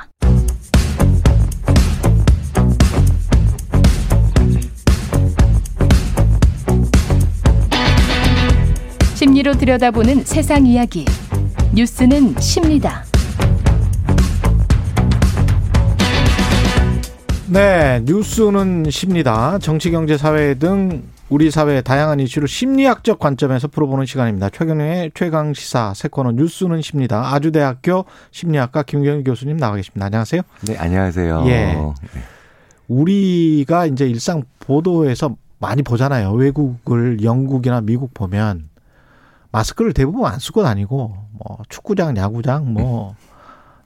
심리로 들여다보는 세상 이야기. 뉴스는 십니다. 네, 뉴스는 십니다. 정치, 경제, 사회 등 우리 사회의 다양한 이슈를 심리학적 관점에서 풀어보는 시간입니다. 최경영의 최강시사, 새 코너 뉴스는 십니다. 아주대학교 심리학과 김경일 교수님 나와 계십니다. 안녕하세요. 네, 안녕하세요. 예. 우리가 이제 일상 보도에서 많이 보잖아요. 외국을 영국이나 미국 보면 마스크를 대부분 안 쓰고 다니고 뭐 축구장, 야구장 뭐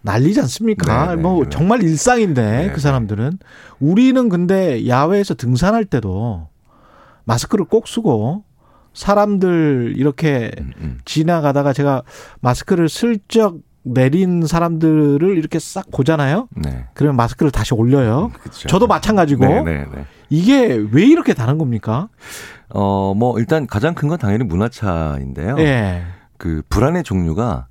난리지 않습니까? 네네, 뭐 정말 일상인데 네네. 그 사람들은. 우리는 근데 야외에서 등산할 때도 마스크를 꼭 쓰고 사람들 이렇게 음, 음. 지나가다가 제가 마스크를 슬쩍 내린 사람들을 이렇게 싹 보잖아요. 네. 그러면 마스크를 다시 올려요. 음, 그렇죠. 저도 마찬가지고. 네, 네, 네. 이게 왜 이렇게 다른 겁니까? 어, 뭐 일단 가장 큰 건 당연히 문화차인데요. 네. 그 불안의 종류가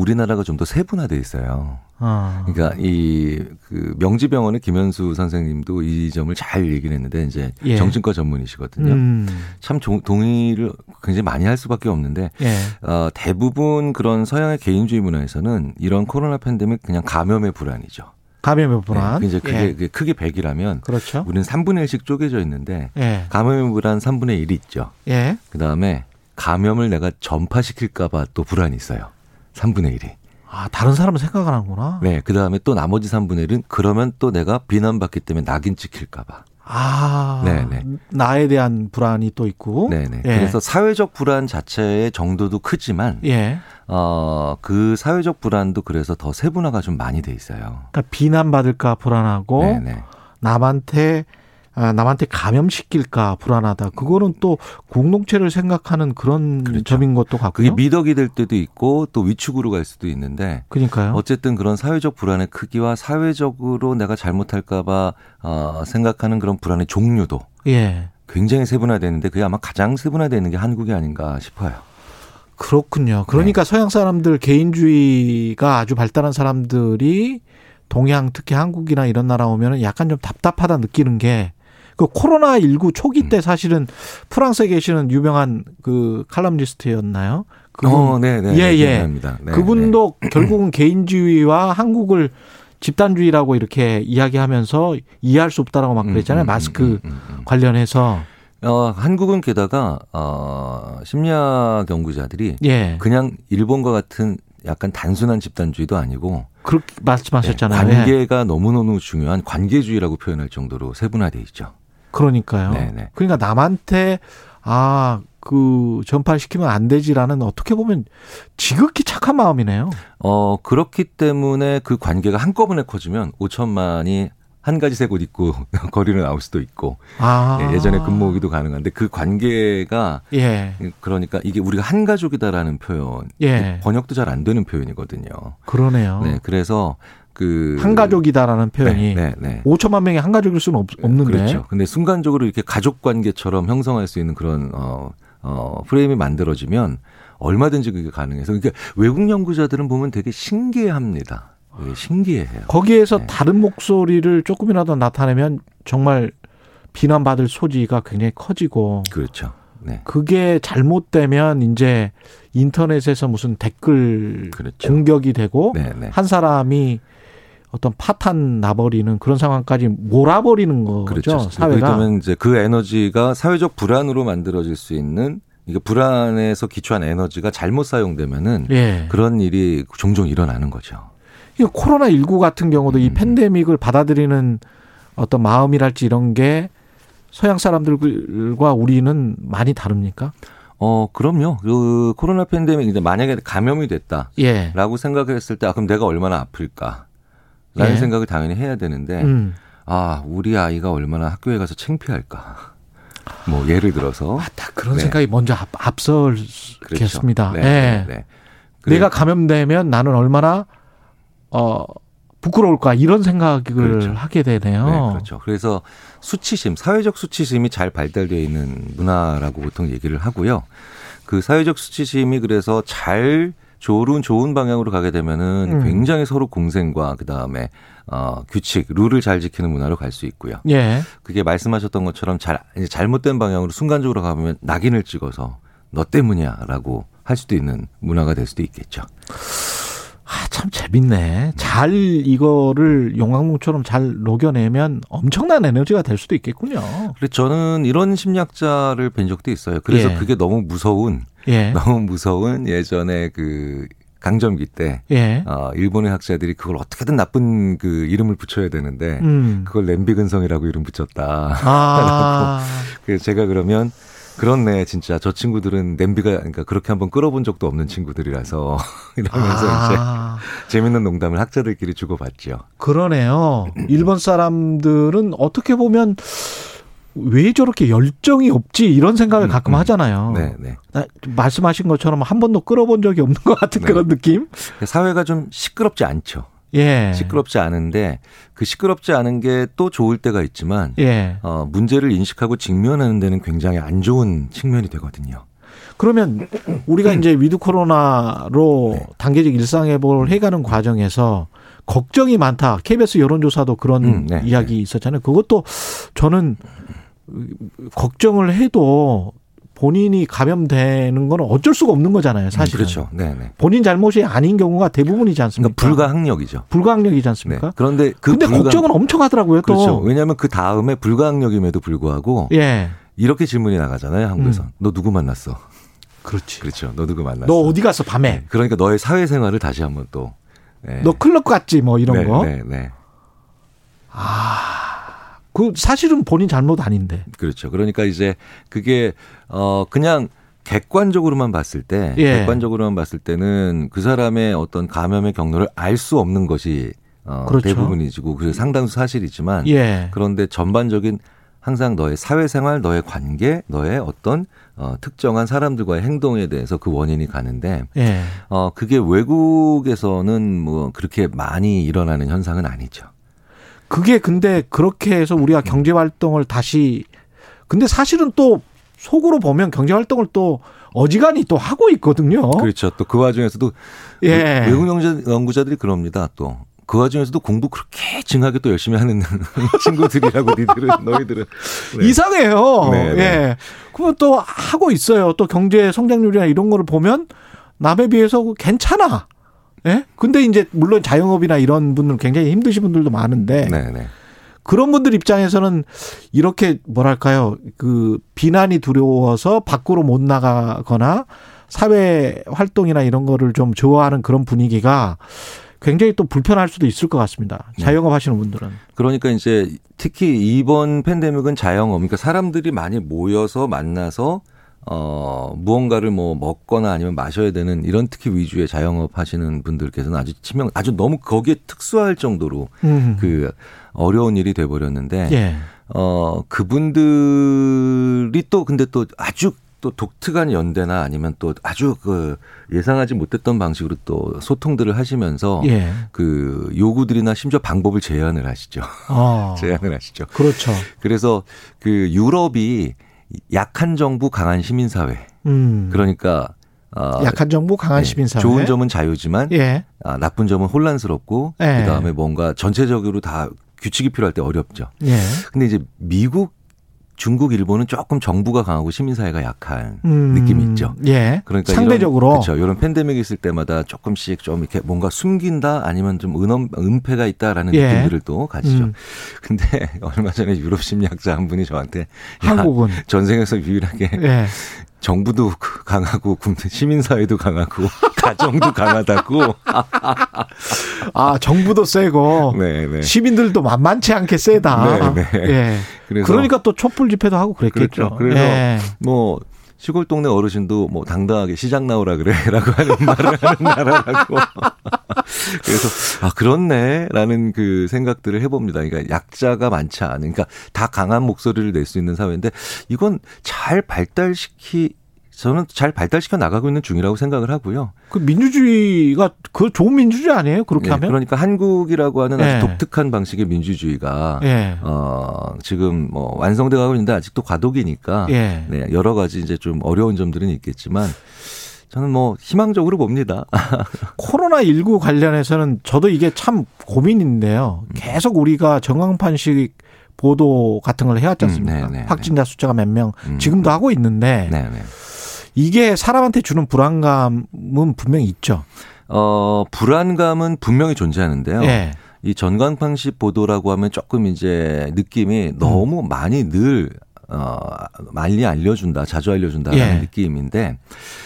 우리나라가 좀 더 세분화되어 있어요. 아. 그러니까 이 그 명지병원의 김현수 선생님도 이 점을 잘 얘기를 했는데 이제 예. 정신과 전문이시거든요. 음. 참 동의를 굉장히 많이 할 수밖에 없는데 예. 어, 대부분 그런 서양의 개인주의 문화에서는 이런 코로나 팬데믹 그냥 감염의 불안이죠. 감염의 불안. 네, 이제 그게, 예. 그게 크게 백이라면 그렇죠. 우리는 삼분의 일씩 쪼개져 있는데 예. 감염의 불안 삼분의 일이 있죠. 예. 그다음에 감염을 내가 전파시킬까 봐 또 불안이 있어요. 삼분의 일이. 아, 다른 사람은 생각을 하는구나. 네. 그다음에 또 나머지 삼분의 일은 그러면 또 내가 비난받기 때문에 낙인 찍힐까 봐. 아, 네네. 나에 대한 불안이 또 있고. 네네. 예. 그래서 사회적 불안 자체의 정도도 크지만, 예. 어, 그 사회적 불안도 그래서 더 세분화가 좀 많이 돼 있어요. 그러니까 비난받을까 불안하고, 네네. 남한테 아, 남한테 감염시킬까 불안하다. 그거는 또 공동체를 생각하는 그런 그렇죠. 점인 것도 같고요. 그게 미덕이 될 때도 있고 또 위축으로 갈 수도 있는데. 그러니까요. 어쨌든 그런 사회적 불안의 크기와 사회적으로 내가 잘못할까 봐 어, 생각하는 그런 불안의 종류도 예. 굉장히 세분화되는데 그게 아마 가장 세분화되는 게 한국이 아닌가 싶어요. 그렇군요. 그러니까 네. 서양 사람들 개인주의가 아주 발달한 사람들이 동양 특히 한국이나 이런 나라 오면 약간 좀 답답하다 느끼는 게 그 코로나십구 초기 때 사실은 프랑스에 계시는 유명한 그 칼럼니스트였나요? 그분, 어, 네네. 예, 예. 감사합니다. 네, 그분도 네. 결국은 개인주의와 한국을 집단주의라고 이렇게 이야기하면서 이해할 수 없다라고 막 그랬잖아요. 음, 음, 마스크 음, 음, 음. 관련해서. 어, 한국은 게다가, 어, 심리학 연구자들이. 예. 그냥 일본과 같은 약간 단순한 집단주의도 아니고 그렇게 말씀하셨잖아요. 네, 관계가 너무너무 중요한 관계주의라고 표현할 정도로 세분화되어 있죠. 그러니까요. 네네. 그러니까 남한테 아, 그 전파시키면 안 되지라는 어떻게 보면 지극히 착한 마음이네요. 어, 그렇기 때문에 그 관계가 한꺼번에 커지면 오천만이 한 가지 세 곳 있고 거리를 나올 수도 있고 아. 예전에 근무하기도 가능한데 그 관계가 예. 그러니까 이게 우리가 한 가족이다라는 표현 예. 번역도 잘 안 되는 표현이거든요. 그러네요. 네, 그래서 그 한 가족이다라는 표현이 네, 네, 네. 오천만 명의 한 가족일 수는 없, 없는데 그렇죠. 근데 순간적으로 이렇게 가족 관계처럼 형성할 수 있는 그런 어, 어, 프레임이 만들어지면 얼마든지 그게 가능해서 그러니까 외국 연구자들은 보면 되게 신기해합니다. 신기해요. 거기에서 네. 다른 목소리를 조금이라도 나타내면 정말 비난받을 소지가 굉장히 커지고. 그렇죠. 네. 그게 잘못되면 이제 인터넷에서 무슨 댓글 그렇죠. 공격이 되고 네, 네. 한 사람이 어떤 파탄 나버리는 그런 상황까지 몰아버리는 거죠. 그렇죠. 사회가. 그러면 이제 그 에너지가 사회적 불안으로 만들어질 수 있는. 이게 불안에서 기초한 에너지가 잘못 사용되면은 네. 그런 일이 종종 일어나는 거죠. 코로나십구 같은 경우도 이 팬데믹을 받아들이는 어떤 마음이랄지 이런 게 서양 사람들과 우리는 많이 다릅니까? 어, 그럼요. 그 코로나 팬데믹, 만약에 감염이 됐다라고 예. 생각했을 때, 아, 그럼 내가 얼마나 아플까라는 예. 생각을 당연히 해야 되는데, 음. 아, 우리 아이가 얼마나 학교에 가서 창피할까. 뭐, 예를 들어서. 아, 딱 그런 네. 생각이 먼저 앞, 앞설겠습니다. 그렇죠. 네, 네. 네. 내가 감염되면 나는 얼마나 어, 부끄러울까 이런 생각을 그렇죠. 하게 되네요. 네, 그렇죠. 그래서 수치심, 사회적 수치심이 잘 발달되어 있는 문화라고 보통 얘기를 하고요. 그 사회적 수치심이 그래서 잘 좋은 좋은 방향으로 가게 되면은 음. 굉장히 서로 공생과 그 다음에 어, 규칙, 룰을 잘 지키는 문화로 갈 수 있고요. 예. 그게 말씀하셨던 것처럼 잘 이제 잘못된 방향으로 순간적으로 가면 낙인을 찍어서 너 때문이야라고 할 수도 있는 문화가 될 수도 있겠죠. 아, 참 재밌네. 잘 이거를 용광봉처럼 잘 녹여내면 엄청난 에너지가 될 수도 있겠군요. 그래서 저는 이런 심리학자를 뵌 적도 있어요. 그래서 예. 그게 너무 무서운, 예. 너무 무서운 예전에 그 강점기 때 예. 어, 일본의 학자들이 그걸 어떻게든 나쁜 그 이름을 붙여야 되는데 음. 그걸 냄비근성이라고 이름 붙였다. 아. 그래서 제가 그러면 그렇네, 진짜. 저 친구들은 냄비가, 그러니까 그렇게 한번 끌어본 적도 없는 친구들이라서, 이러면서 아. 이제 재밌는 농담을 학자들끼리 주고받죠. 그러네요. 일본 사람들은 어떻게 보면 왜 저렇게 열정이 없지 이런 생각을 음, 가끔 음. 하잖아요. 네, 네. 말씀하신 것처럼 한 번도 끌어본 적이 없는 것 같은 네. 그런 느낌? 사회가 좀 시끄럽지 않죠. 예. 시끄럽지 않은데 그 시끄럽지 않은 게 또 좋을 때가 있지만 예. 어, 문제를 인식하고 직면하는 데는 굉장히 안 좋은 측면이 되거든요. 그러면 우리가 이제 위드 코로나로 네. 단계적 일상회복을 해가는 과정에서 걱정이 많다. 케이비에스 여론조사도 그런 음, 네, 이야기 네. 있었잖아요. 그것도 저는 걱정을 해도 본인이 감염되는 건 어쩔 수가 없는 거잖아요. 사실은. 그렇죠. 네네. 본인 잘못이 아닌 경우가 대부분이지 않습니까? 그러니까 불가항력이죠. 불가항력이지 않습니까? 네. 그런데 그 근데 불가... 걱정은 엄청 하더라고요. 또. 그렇죠. 왜냐하면 그 다음에 불가항력임에도 불구하고 예. 이렇게 질문이 나가잖아요. 한국에서. 음. 너 누구 만났어? 그렇지. 그렇죠. 너 누구 만났어? 너 어디 갔어? 밤에. 네. 그러니까 너의 사회생활을 다시 한번 또. 네. 너 클럽 갔지? 뭐 이런 네, 거. 네, 네. 아. 그 사실은 본인 잘못 아닌데. 그렇죠. 그러니까 이제 그게 어 그냥 객관적으로만 봤을 때, 예. 객관적으로만 봤을 때는 그 사람의 어떤 감염의 경로를 알 수 없는 것이 어 그렇죠. 대부분이지고 그 상당수 사실이지만, 예. 그런데 전반적인 항상 너의 사회생활, 너의 관계, 너의 어떤 어, 특정한 사람들과의 행동에 대해서 그 원인이 가는데, 예. 어 그게 외국에서는 뭐 그렇게 많이 일어나는 현상은 아니죠. 그게 근데 그렇게 해서 우리가 경제활동을 다시 근데 사실은 또 속으로 보면 경제활동을 또 어지간히 또 하고 있거든요. 그렇죠. 또 그 와중에서도 예. 외국 연구자들이 그럽니다. 또 그 와중에서도 공부 그렇게 징하게 또 열심히 하는 친구들이라고 니들은 너희들은. 네. 이상해요. 네, 네. 예. 그러면 또 하고 있어요. 또 경제 성장률이나 이런 거를 보면 남에 비해서 괜찮아. 예? 근데 이제 물론 자영업이나 이런 분들 굉장히 힘드신 분들도 많은데 네네. 그런 분들 입장에서는 이렇게 뭐랄까요 그 비난이 두려워서 밖으로 못 나가거나 사회 활동이나 이런 거를 좀 좋아하는 그런 분위기가 굉장히 또 불편할 수도 있을 것 같습니다. 자영업 하시는 분들은. 그러니까 이제 특히 이번 팬데믹은 자영업 그러니까 사람들이 많이 모여서 만나서 어, 무언가를 뭐 먹거나 아니면 마셔야 되는 이런 특히 위주의 자영업 하시는 분들께서는 아주 치명, 아주 너무 거기에 특수할 정도로 음. 그 어려운 일이 돼버렸는데, 예. 어, 그분들이 또 근데 또 아주 또 독특한 연대나 아니면 또 아주 그 예상하지 못했던 방식으로 또 소통들을 하시면서 예. 그 요구들이나 심지어 방법을 제안을 하시죠. 어. 제안을 하시죠. 그렇죠. 그래서 그 유럽이 약한 정부 강한 시민사회. 음. 그러니까 어, 약한 정부 강한 네. 시민사회. 좋은 점은 자유지만 예. 아, 나쁜 점은 혼란스럽고 예. 그다음에 뭔가 전체적으로 다 규칙이 필요할 때 어렵죠. 예. 근데 이제 미국, 중국, 일본은 조금 정부가 강하고 시민사회가 약한 음. 느낌이 있죠. 예. 그러니까 상대적으로. 이런, 그렇죠. 이런 팬데믹이 있을 때마다 조금씩 좀 이렇게 뭔가 숨긴다 아니면 좀 은음, 은폐가 있다라는 예. 느낌들을 또 가지죠. 음. 근데 얼마 전에 유럽 심리학자 한 분이 저한테 한국은. 전생에서 유일하게 예. 정부도 강하고 시민사회도 강하고 가정도 강하다고. 아 정부도 세고 네네. 시민들도 만만치 않게 세다. 네네. 예. 그래서 그러니까 또 촛불 집회도 하고 그랬겠죠. 그렇죠. 그래서 예. 뭐 시골 동네 어르신도 뭐 당당하게 시장 나오라 그래라고 하는 말을 하는 나라라고. 그래서 아 그렇네라는 그 생각들을 해봅니다. 그러니까 약자가 많지 않은, 그러니까 다 강한 목소리를 낼 수 있는 사회인데 이건 잘 발달시키. 저는 잘 발달시켜 나가고 있는 중이라고 생각을 하고요. 그 민주주의가 그 좋은 민주주의 아니에요? 그렇게 네, 하면? 그러니까 한국이라고 하는 네. 아주 독특한 방식의 민주주의가 네. 어, 지금 뭐 완성돼가고 있는데 아직도 과도기니까 네. 네, 여러 가지 이제 좀 어려운 점들은 있겠지만 저는 뭐 희망적으로 봅니다. 코로나십구 관련해서는 저도 이게 참 고민인데요. 계속 우리가 전광판식 보도 같은 걸 해왔지 않습니까? 음, 네, 네, 확진자 숫자가 몇 명 음, 지금도 하고 있는데. 네, 네. 이게 사람한테 주는 불안감은 분명히 있죠. 어, 불안감은 분명히 존재하는데요. 예. 이 전광판식 보도라고 하면 조금 이제 느낌이 너무 음. 많이 늘 어, 많이 알려준다, 자주 알려준다라는 예. 느낌인데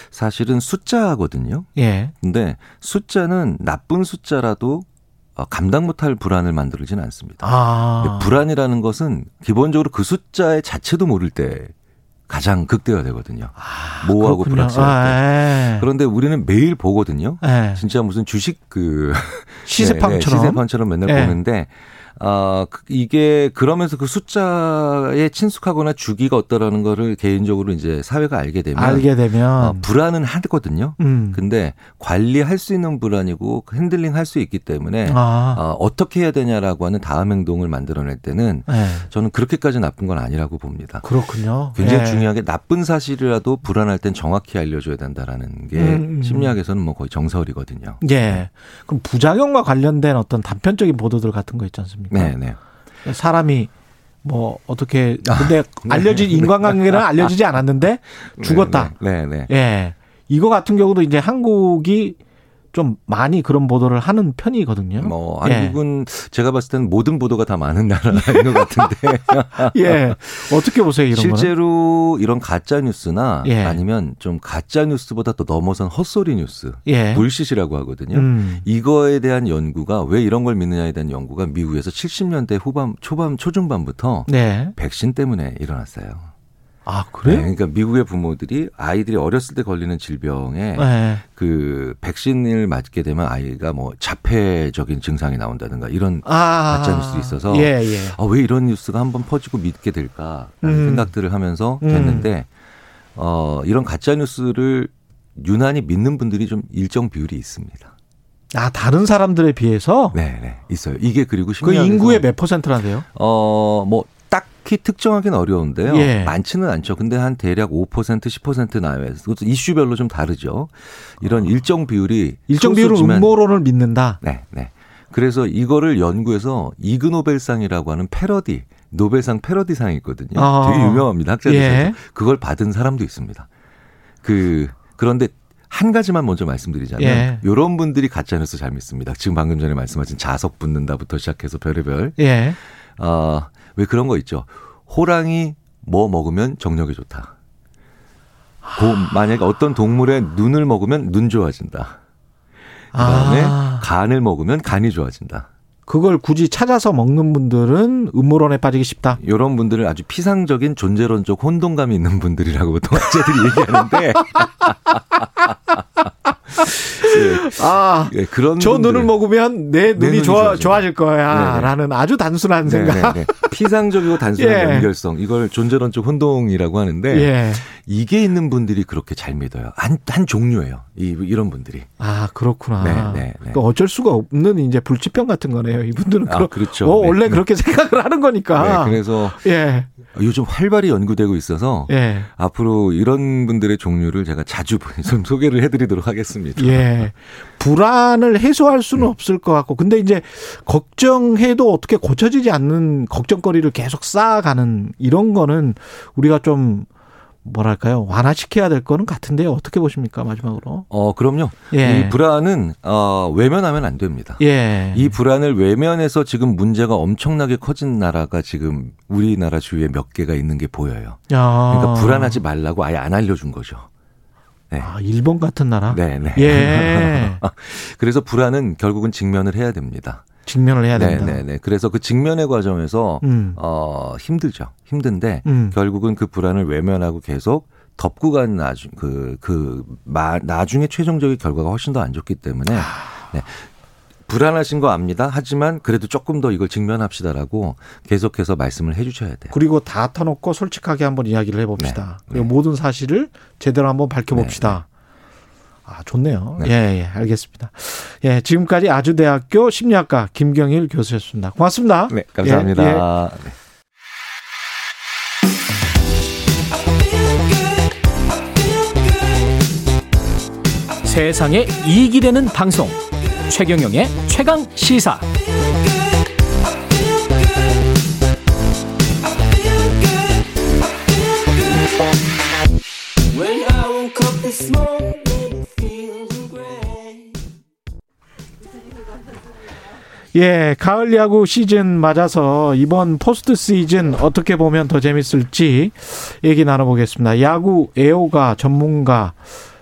사실은 숫자거든요. 예. 근데 숫자는 나쁜 숫자라도 감당 못할 불안을 만들지는 않습니다. 아. 불안이라는 것은 기본적으로 그 숫자의 자체도 모를 때. 가장 극대화되거든요. 아, 모호하고 불확실할 때. 아, 그런데 우리는 매일 보거든요. 에. 진짜 무슨 주식 그 시세판처럼, 네, 네, 시세판처럼 맨날 에. 보는데 어, 이게 그러면서 그 숫자에 친숙하거나 주기가 어떠라는 거를 개인적으로 이제 사회가 알게 되면 알게 되면 어, 불안은 하거든요. 음. 근데 관리할 수 있는 불안이고 핸들링할 수 있기 때문에 아. 어, 어떻게 해야 되냐라고 하는 다음 행동을 만들어낼 때는 네. 저는 그렇게까지 나쁜 건 아니라고 봅니다. 그렇군요. 굉장히 네. 중요하게 나쁜 사실이라도 불안할 땐 정확히 알려줘야 된다라는 게 음. 심리학에서는 뭐 거의 정설이거든요. 예. 네. 그럼 부작용과 관련된 어떤 단편적인 보도들 같은 거 있지 않습니까? 네, 네. 사람이 뭐 어떻게 근데 아, 알려진 네. 인간관계는 알려지지 않았는데 죽었다. 네, 네. 네. 예. 이거 같은 경우도 이제 한국이 좀 많이 그런 보도를 하는 편이거든요. 뭐 한국은 예. 제가 봤을 때는 모든 보도가 다 많은 나라인 것 같은데. 예. 어떻게 보세요, 이런 거? 실제로 거는? 이런 가짜 뉴스나 예. 아니면 좀 가짜 뉴스보다 또 넘어선 헛소리 뉴스, 예. 불시시라고 하거든요. 음. 이거에 대한 연구가 왜 이런 걸 믿느냐에 대한 연구가 미국에서 칠십 년대 후반, 초반, 초중반부터 네. 백신 때문에 일어났어요. 아, 그래요? 네, 그러니까 미국의 부모들이 아이들이 어렸을 때 걸리는 질병에 네. 그 백신을 맞게 되면 아이가 뭐 자폐적인 증상이 나온다든가 이런 아, 가짜 뉴스도 있어서 예, 예. 아, 왜 이런 뉴스가 한번 퍼지고 믿게 될까라는 음. 생각들을 하면서 됐는데 음. 어, 이런 가짜 뉴스를 유난히 믿는 분들이 좀 일정 비율이 있습니다. 아, 다른 사람들에 비해서? 네, 네, 있어요. 이게 그리고 그 인구의 몇 퍼센트라네요? 어, 뭐 특히 특정하기는 어려운데요. 예. 많지는 않죠. 근데 한 대략 오 퍼센트, 십 퍼센트 나와서 그것도 이슈별로 좀 다르죠. 이런 일정 비율이. 일정 비율은 음모론을 믿는다. 네, 네. 그래서 이거를 연구해서 이그 노벨상이라고 하는 패러디, 노벨상 패러디상이 있거든요. 아. 되게 유명합니다. 학자들에서. 예. 그걸 받은 사람도 있습니다. 그 그런데 한 가지만 먼저 말씀드리자면 예. 이런 분들이 가짜뉴스 잘 믿습니다. 지금 방금 전에 말씀하신 자석 붙는다부터 시작해서 별의별. 예. 어, 왜 그런 거 있죠. 호랑이 뭐 먹으면 정력이 좋다. 고, 만약에 어떤 동물의 눈을 먹으면 눈 좋아진다. 그다음에 아. 간을 먹으면 간이 좋아진다. 그걸 굳이 찾아서 먹는 분들은 음모론에 빠지기 쉽다. 이런 분들은 아주 피상적인 존재론적 혼동감이 있는 분들이라고 보통 학자들이 얘기하는데. 예. 아, 예, 그런 저 분들은, 눈을 먹으면 내 눈이, 내 눈이 좋아, 좋아질, 좋아질 거야. 네네. 라는 아주 단순한 네네. 생각. 네네. 피상적이고 단순한 예. 연결성. 이걸 존재론적 혼동이라고 하는데 예. 이게 있는 분들이 그렇게 잘 믿어요. 한, 한 종류예요. 이, 이런 분들이. 아, 그렇구나. 네, 네, 네. 또 어쩔 수가 없는 이제 불치병 같은 거네요. 이분들은 아, 그러, 그렇죠. 어, 네. 원래 그렇게 생각을 하는 거니까. 네, 그래서 예. 요즘 활발히 연구되고 있어서 예. 앞으로 이런 분들의 종류를 제가 자주 좀 소개를 해드리도록 하겠습니다. 예. 불안을 해소할 수는 음. 없을 것 같고, 근데 이제 걱정해도 어떻게 고쳐지지 않는 걱정거리를 계속 쌓아가는 이런 거는 우리가 좀 뭐랄까요, 완화시켜야 될 거는 같은데요. 어떻게 보십니까, 마지막으로? 어, 그럼요. 예. 이 불안은 어, 외면하면 안 됩니다. 예. 이 불안을 외면해서 지금 문제가 엄청나게 커진 나라가 지금 우리나라 주위에 몇 개가 있는 게 보여요. 아. 그러니까 불안하지 말라고 아예 안 알려준 거죠. 네. 아, 일본 같은 나라? 네, 네. 예. 그래서 불안은 결국은 직면을 해야 됩니다. 직면을 해야 된다. 네, 네, 네. 그래서 그 직면의 과정에서 음. 어, 힘들죠. 힘든데 음. 결국은 그 불안을 외면하고 계속 덮고 간 나중 그, 그 마, 나중에 최종적인 결과가 훨씬 더 안 좋기 때문에 네. 불안하신 거 압니다. 하지만 그래도 조금 더 이걸 직면합시다라고 계속해서 말씀을 해 주셔야 돼요. 그리고 다 터놓고 솔직하게 한번 이야기를 해봅시다. 네. 그리고 네. 모든 사실을 제대로 한번 밝혀봅시다. 네. 아, 좋네요. 네. 예, 예, 알겠습니다. 예, 지금까지 아주대학교 심리학과 김경일 교수였습니다. 고맙습니다. 네, 감사합니다. 예, 예. 네. 세상에 이익이 되는 방송, 최경영의 최강 시사. 예, 가을 야구 시즌 맞아서 이번 포스트 시즌 어떻게 보면 더 재밌을지 얘기 나눠보겠습니다. 야구 애호가 전문가,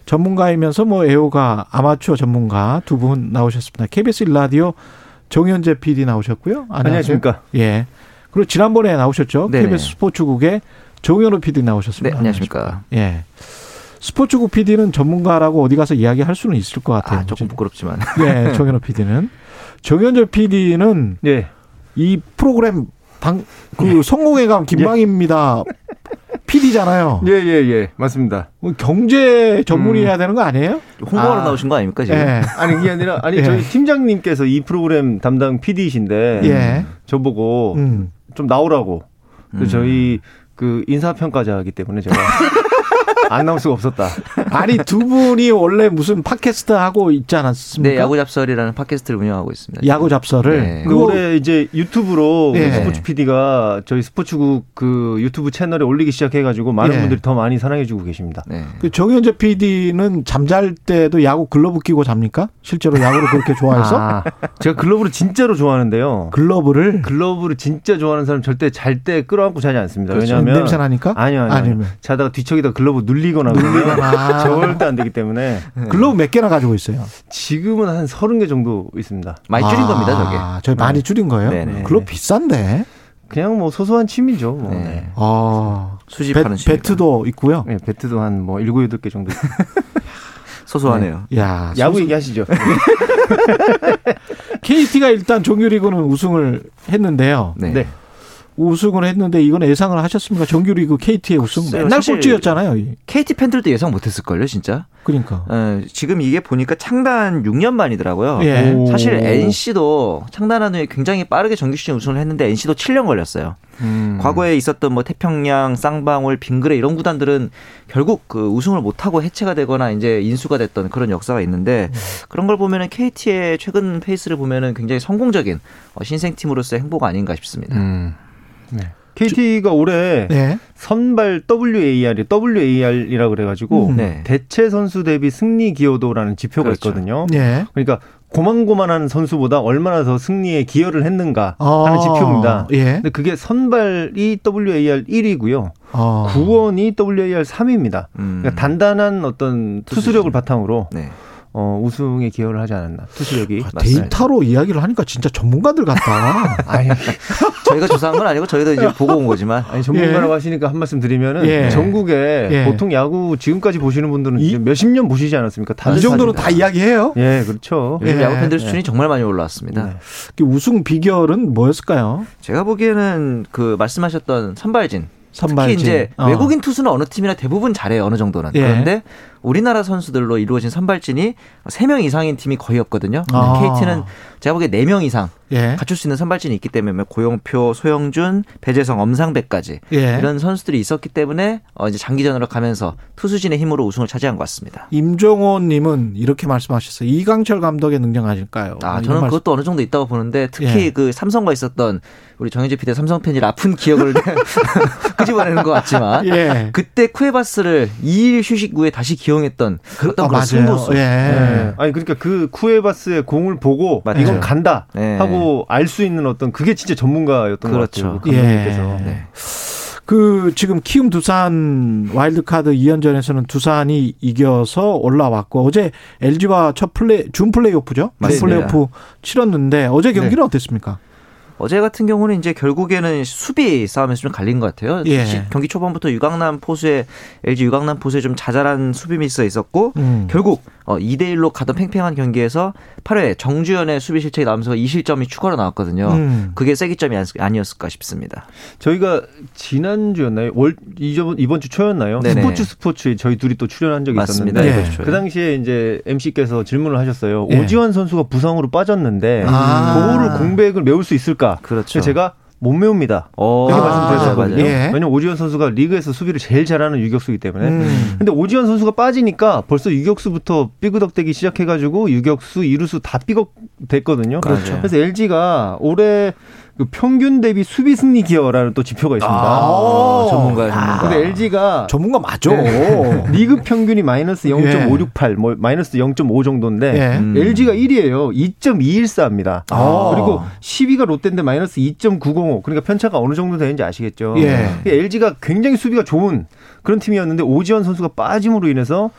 전문가이면서 뭐 애호가 아마추어 전문가 두 분 나오셨습니다. 케이비에스 일 라디오 정현재 피디 나오셨고요. 안녕하세요. 안녕하십니까. 예. 그리고 지난번에 나오셨죠. 네네. 케이비에스 스포츠국의 정현호 피디 나오셨습니다. 네, 안녕하십니까. 예. 스포츠국 피디는 전문가라고 어디 가서 이야기할 수는 있을 것 같아요. 아, 조금 부끄럽지만. 예, 정현호 피디는. 정현재 피디는 예. 이 프로그램 당, 그 예. 성공예감 김방입니다. 예. 피디잖아요. 예, 예, 예. 맞습니다. 경제 전문의해야 음. 되는 거 아니에요? 홍보하러 아, 나오신 거 아닙니까, 지금? 예. 아니, 그게 아니라, 아니, 예. 저희 팀장님께서 이 프로그램 담당 피디이신데, 예. 저보고 음. 좀 나오라고. 음. 저희 그 인사평가자이기 때문에 제가. 안 나올 수가 없었다. 아니, 두 분이 원래 무슨 팟캐스트 하고 있지 않았습니까? 네, 야구 잡설이라는 팟캐스트를 운영하고 있습니다. 야구 잡설을? 네. 그 올해 이제 유튜브로 네. 스포츠 피디가 저희 스포츠국 그 유튜브 채널에 올리기 시작해가지고 많은 네. 분들이 더 많이 사랑해주고 계십니다. 네. 그 정현재 피디는 잠잘 때도 야구 글러브 끼고 잡니까? 실제로 야구를 그렇게 좋아해서? 아. 제가 글러브를 진짜로 좋아하는데요. 글러브를? 글러브를 진짜 좋아하는 사람 절대 잘 때 끌어안고 자지 않습니다. 그렇죠. 왜냐하면. 냄새 나니까? 아니요, 아니요. 아니면. 자다가 뒤척이다 글러브 눌리거나 눌리거나 절대 안 되기 때문에 글로브 몇 개나 가지고 있어요? 지금은 한 서른 개 정도 있습니다. 많이 줄인 아, 겁니다, 저게. 저게 많이 네. 줄인 거예요? 네네. 글로브 비싼데. 그냥 뭐 소소한 취미죠. 뭐. 네. 아, 수집하는 취미. 배트도 있고요. 네, 배트도 한 뭐 일곱 여덟 개 정도. 소소하네요. 네. 야, 야구 소소... 얘기하시죠. 케이티가 일단 정규리그는 우승을 했는데요. 네. 네. 우승을 했는데 이건 예상을 하셨습니까? 정규리그 케이티의 우승. 옛날 꼴찌였잖아요. 케이티 팬들도 예상 못했을걸요, 진짜. 그러니까. 어, 지금 이게 보니까 창단 육 년 만이더라고요. 예. 사실 엔씨도 창단한 후에 굉장히 빠르게 정규시즌 우승을 했는데 엔씨도 칠 년 걸렸어요. 음. 과거에 있었던 뭐 태평양, 쌍방울, 빙그레 이런 구단들은 결국 그 우승을 못하고 해체가 되거나 이제 인수가 됐던 그런 역사가 있는데 음. 그런 걸 보면은 케이티의 최근 페이스를 보면은 굉장히 성공적인 신생팀으로서의 행보가 아닌가 싶습니다. 음. 네. 케이티가 저, 올해 네. 선발 더블유에이알이 더블유에이알이라고 그래가지고 음, 네. 대체 선수 대비 승리 기여도라는 지표가 그렇죠. 있거든요. 네. 그러니까 고만고만한 선수보다 얼마나 더 승리에 기여를 했는가 어, 하는 지표입니다. 예. 근데 그게 선발이 더블유에이알 일 위고요. 어. 구원이 더블유에이알 삼 위입니다. 음. 그러니까 단단한 어떤 투수력을 바탕으로. 네. 어, 우승에 기여를 하지 않았나. 투수력이. 아, 데이터로 이야기를 하니까 진짜 전문가들 같다. 아니, 저희가 조사한 건 아니고 저희도 이제 보고 온 거지만. 아니, 전문가라고 예. 하시니까 한 말씀 드리면은 예. 전국에 예. 보통 야구 지금까지 보시는 분들은 이, 몇십 년 보시지 않았습니까? 다들 이 정도로 다 이야기해요. 예, 그렇죠. 요즘 예. 야구 팬들 수준이 예. 정말 많이 올라왔습니다. 네. 그 우승 비결은 뭐였을까요? 제가 보기에는 그 말씀하셨던 선발진. 선발진. 특히 이제 어. 외국인 투수는 어느 팀이나 대부분 잘해요. 어느 정도는. 예. 그런데 우리나라 선수들로 이루어진 선발진이 세 명 이상인 팀이 거의 없거든요. 아. 케이티는 제가 보기에 네 명 이상 예. 갖출 수 있는 선발진이 있기 때문에 고영표, 소영준, 배재성, 엄상배까지 예. 이런 선수들이 있었기 때문에 이제 장기전으로 가면서 투수진의 힘으로 우승을 차지한 것 같습니다. 임종원 님은 이렇게 말씀하셨어요. 이강철 감독의 능력 아닐까요? 아, 저는 말씀... 그것도 어느 정도 있다고 보는데 특히 예. 그 삼성과 있었던 우리 정현재 피디 삼성 팬이 아픈 기억을 끄집어내는 것 같지만 예. 그때 쿠에바스를 이 일 휴식 후에 다시 기억 했던 어떤 아, 승부수. 예. 예. 아니 그러니까 그 쿠에바스의 공을 보고 맞아요. 이건 간다 하고 예. 알 수 있는 어떤 그게 진짜 전문가였던 그렇죠. 것 같아요. 감독님께서. 예. 네. 그 지금 키움 두산 와일드카드 이 연전에서는 두산이 이겨서 올라왔고 어제 엘지와 첫 플레이 준 플레이오프죠? 준 플레이오프 치렀는데 어제 경기는 네. 어땠습니까? 어제 같은 경우는 이제 결국에는 수비 싸움에서 좀 갈린 것 같아요. 예. 경기 초반부터 유강남 포수에 엘지 유강남 포수에 좀 자잘한 수비 미스가 있었고 음. 결국 이 대 일로 가던 팽팽한 경기에서 팔 회 정주현의 수비 실책이 나오면서 이 실점이 추가로 나왔거든요. 음. 그게 쐐기점이 아니었을까 싶습니다. 저희가 지난주였나요? 월, 이번, 이번 주 초였나요? 네네. 스포츠 스포츠에 저희 둘이 또 출연한 적이 맞습니다. 있었는데 네. 그 당시에 이제 엠씨께서 질문을 하셨어요. 네. 오지환 선수가 부상으로 빠졌는데 그거를 아. 공백을 메울 수 있을까? 그렇죠. 제가 못 메웁니다. 그렇게 말씀드렸었거든요. 아, 예. 왜냐하면 오지원 선수가 리그에서 수비를 제일 잘하는 유격수이기 때문에. 음. 근데 오지원 선수가 빠지니까 벌써 유격수부터 삐그덕대기 시작해가지고 유격수, 이루수 다 삐걱댔거든요. 그렇죠. 그래서 엘지가 올해 그 평균 대비 수비 승리 기여라는 또 지표가 있습니다. 아, 전문가야, 전문가. 근데 엘지가. 전문가 맞죠. 네. 리그 평균이 마이너스 영 점 오육팔, 뭐 마이너스 영 점 오 정도인데, 예. 음. 엘지가 일 위예요 이 점 이일사입니다. 아. 그리고 십 위가 롯데인데 마이너스 이 점 구공오. 그러니까 편차가 어느 정도 되는지 아시겠죠. 예. 엘지가 굉장히 수비가 좋은 그런 팀이었는데, 오지원 선수가 빠짐으로 인해서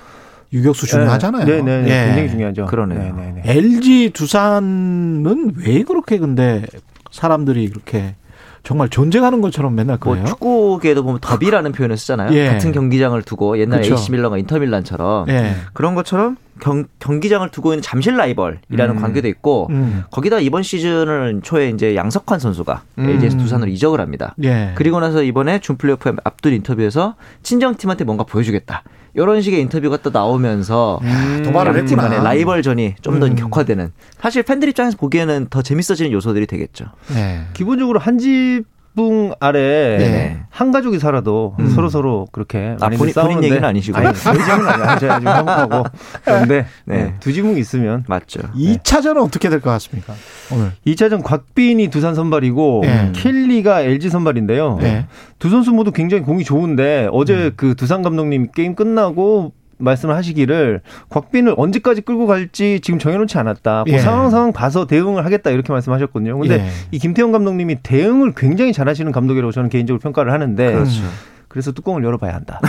유격수 중요하잖아요. 네, 네, 네. 예. 굉장히 중요하죠. 그러네요. 네네네. 엘지 두산은 왜 그렇게 근데 사람들이 그렇게 정말 존쟁하는 것처럼 맨날 그래요. 뭐 축구계에도 보면 더비라는 표현을 쓰잖아요. 예. 같은 경기장을 두고 옛날 그쵸. 에이씨 밀란과 인터 밀란처럼 예. 그런 것처럼 경, 경기장을 두고 있는 잠실 라이벌이라는 음. 관계도 있고 음. 거기다 이번 시즌을 초에 이제 양석환 선수가 음. 엘지에서 두산으로 이적을 합니다. 예. 그리고 나서 이번에 준 플레이오프 앞둔 인터뷰에서 친정팀한테 뭔가 보여주겠다. 이런 식의 인터뷰가 또 나오면서 음, 도발을 했구나. 간의 라이벌전이 좀 더 음. 격화되는 사실 팬들 입장에서 보기에는 더 재밌어지는 요소들이 되겠죠. 네. 기본적으로 한 지붕 아래 네. 한 가족이 살아도 음. 서로 서로 그렇게 아, 많이 본인, 싸우는데 본인 얘기는 아니시고 아니, 저희 지붕은 아니에요. 제가 지금 한국하고 그런데 네. 네. 두 지붕이 있으면 맞죠. 이 차전은 네. 어떻게 될 것 같습니까? 오늘 이 차전 곽빈이 두산 선발이고 네. 켈리가 엘지 선발인데요. 네. 두 선수 모두 굉장히 공이 좋은데 어제 음. 그 두산 감독님 게임 끝나고 말씀을 하시기를 곽빈을 언제까지 끌고 갈지 지금 정해놓지 않았다. 그 예. 상황 상황 봐서 대응을 하겠다 이렇게 말씀하셨거든요. 그런데 예. 이 김태형 감독님이 대응을 굉장히 잘하시는 감독이라고 저는 개인적으로 평가를 하는데 그렇죠. 그래서 뚜껑을 열어봐야 한다.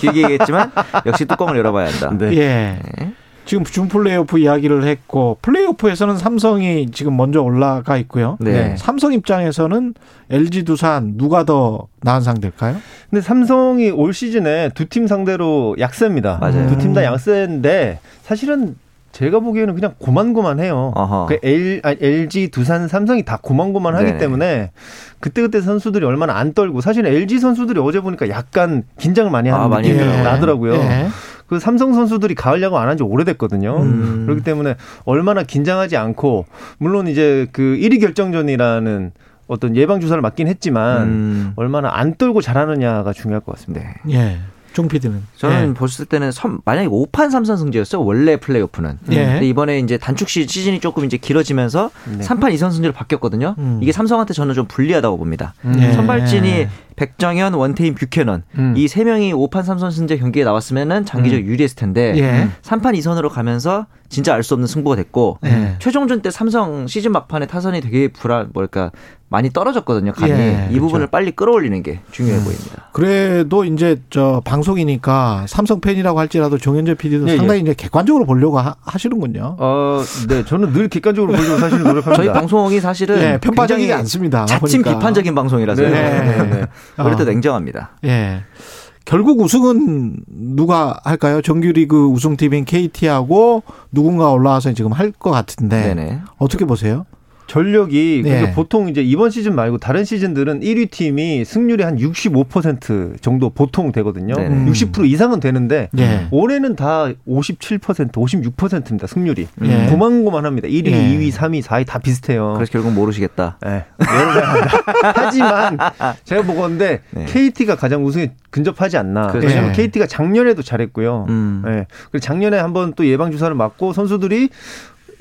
길게 얘기했지만 역시 뚜껑을 열어봐야 한다. 네. 예. 지금 준 플레이오프 이야기를 했고 플레이오프에서는 삼성이 지금 먼저 올라가 있고요. 네. 삼성 입장에서는 엘지 두산 누가 더 나은 상대일까요? 근데 삼성이 올 시즌에 두 팀 상대로 약세입니다. 맞아요. 두 팀 다 약세인데 사실은 제가 보기에는 그냥 고만고만해요. 그 L, 아니, 엘지, 두산, 삼성이 다 고만고만하기 네네. 때문에 그때그때 선수들이 얼마나 안 떨고 사실 엘지 선수들이 어제 보니까 약간 긴장을 많이 하는 아, 느낌이 예. 나더라고요. 예. 그 삼성 선수들이 가을 야구 안 한 지 오래됐거든요. 음. 그렇기 때문에 얼마나 긴장하지 않고 물론 이제 그 일 위 결정전이라는 어떤 예방 주사를 맞긴 했지만 음. 얼마나 안 떨고 잘하느냐가 중요할 것 같습니다. 예. 종 피디는 저는 예. 봤을 때는 선, 만약에 오 판 삼 선 승제였어요. 원래 플레이오프는. 예. 근데 이번에 이제 단축 시즌이 조금 이제 길어지면서 네. 삼 판 이 선 승제로 바뀌었거든요. 음. 이게 삼성한테 저는 좀 불리하다고 봅니다. 예. 선발진이 백정현, 원태인, 뷰캐넌 음. 이 세 명이 오 판 삼 선 승제 경기에 나왔으면은 장기적으로 음. 유리했을 텐데 예. 삼 판 이 선으로 가면서 진짜 알 수 없는 승부가 됐고 예. 최종전 때 삼성 시즌 막판에 타선이 되게 불안 뭘까 많이 떨어졌거든요. 감이 예, 이 부분을 그렇죠. 빨리 끌어올리는 게 중요해 음. 보입니다. 그래도 이제 저 방송이니까 삼성 팬이라고 할지라도 정현재 피디도 예, 상당히 예. 이제 객관적으로 보려고 하, 하시는군요. 어, 네, 저는 늘 객관적으로 보려고 사실 노력합니다. 저희 방송이 사실은 예, 편파적이지 않습니다. 자침 보니까. 비판적인 방송이라서요. 네, 그래도 네. 냉정합니다. 예. 결국 우승은 누가 할까요? 정규리그 우승팀인 케이티하고 누군가 올라와서 지금 할 것 같은데 네네. 어떻게 보세요? 전력이 그러니까 네. 보통 이제 이번 시즌 말고 다른 시즌들은 일 위 팀이 승률이 한 육십오 퍼센트 정도 보통 되거든요. 네네. 육십 퍼센트 이상은 되는데 네. 올해는 다 오십칠 퍼센트, 오십육 퍼센트입니다. 승률이. 네. 고만고만합니다. 일 위, 네. 이 위, 삼 위, 사 위 다 비슷해요. 그래서 결국 모르시겠다. 네. 하지만 제가 보건데 네. 케이티가 가장 우승에 근접하지 않나. 그렇죠. 왜냐하면 네. 케이티가 작년에도 잘했고요. 음. 네. 그리고 작년에 한번 또 예방주사를 맞고 선수들이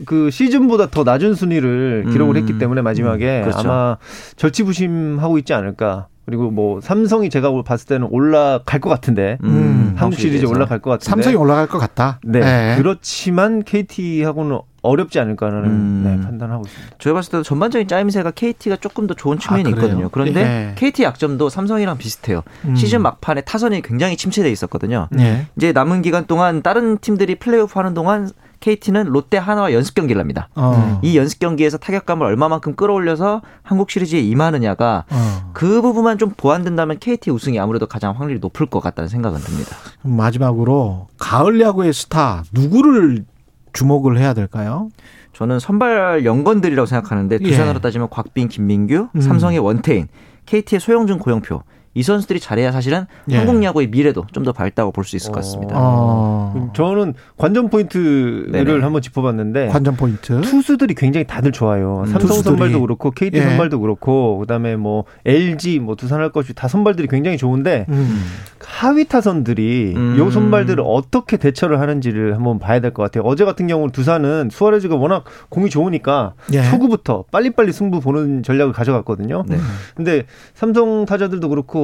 그 시즌보다 더 낮은 순위를 기록을 음, 했기 때문에 마지막에 음, 그렇죠. 아마 절치부심하고 있지 않을까. 그리고 뭐 삼성이 제가 봤을 때는 올라갈 것 같은데 음, 한국 시리즈 올라갈 것 같은데 삼성이 올라갈 것 같다. 네, 네. 그렇지만 케이티하고는 어렵지 않을까라는 음. 네, 판단하고 있습니다. 제가 봤을 때도 전반적인 짜임새가 케이티가 조금 더 좋은 측면이 아, 있거든요. 그런데 네. 케이티 약점도 삼성이랑 비슷해요. 음. 시즌 막판에 타선이 굉장히 침체되어 있었거든요. 네. 이제 남은 기간 동안 다른 팀들이 플레이오프 하는 동안 케이티는 롯데 하나와 연습 경기를 합니다. 어. 이 연습 경기에서 타격감을 얼마만큼 끌어올려서 한국 시리즈에 임하느냐가 어. 그 부분만 좀 보완된다면 케이티 우승이 아무래도 가장 확률이 높을 것 같다는 생각은 듭니다. 마지막으로 가을 야구의 스타 누구를 주목을 해야 될까요? 저는 선발 연건들이라고 생각하는데 두산으로 예. 따지면 곽빈, 김민규, 음. 삼성의 원태인, 케이티의 소영준, 고영표. 이 선수들이 잘해야 사실은 예. 한국 야구의 미래도 좀 더 밝다고 볼 수 있을 것 같습니다. 어. 저는 관전 포인트를 네네. 한번 짚어봤는데 관전 포인트 투수들이 굉장히 다들 좋아요. 음, 삼성 투수들이. 선발도 그렇고 케이티 예. 선발도 그렇고 그다음에 뭐 엘지 뭐 두산 할 것이 다 선발들이 굉장히 좋은데 음. 하위 타선들이 음. 요 선발들을 어떻게 대처를 하는지를 한번 봐야 될 것 같아요. 어제 같은 경우는 두산은 수아레즈가 워낙 공이 좋으니까 예. 초구부터 빨리빨리 승부 보는 전략을 가져갔거든요. 네. 근데 삼성 타자들도 그렇고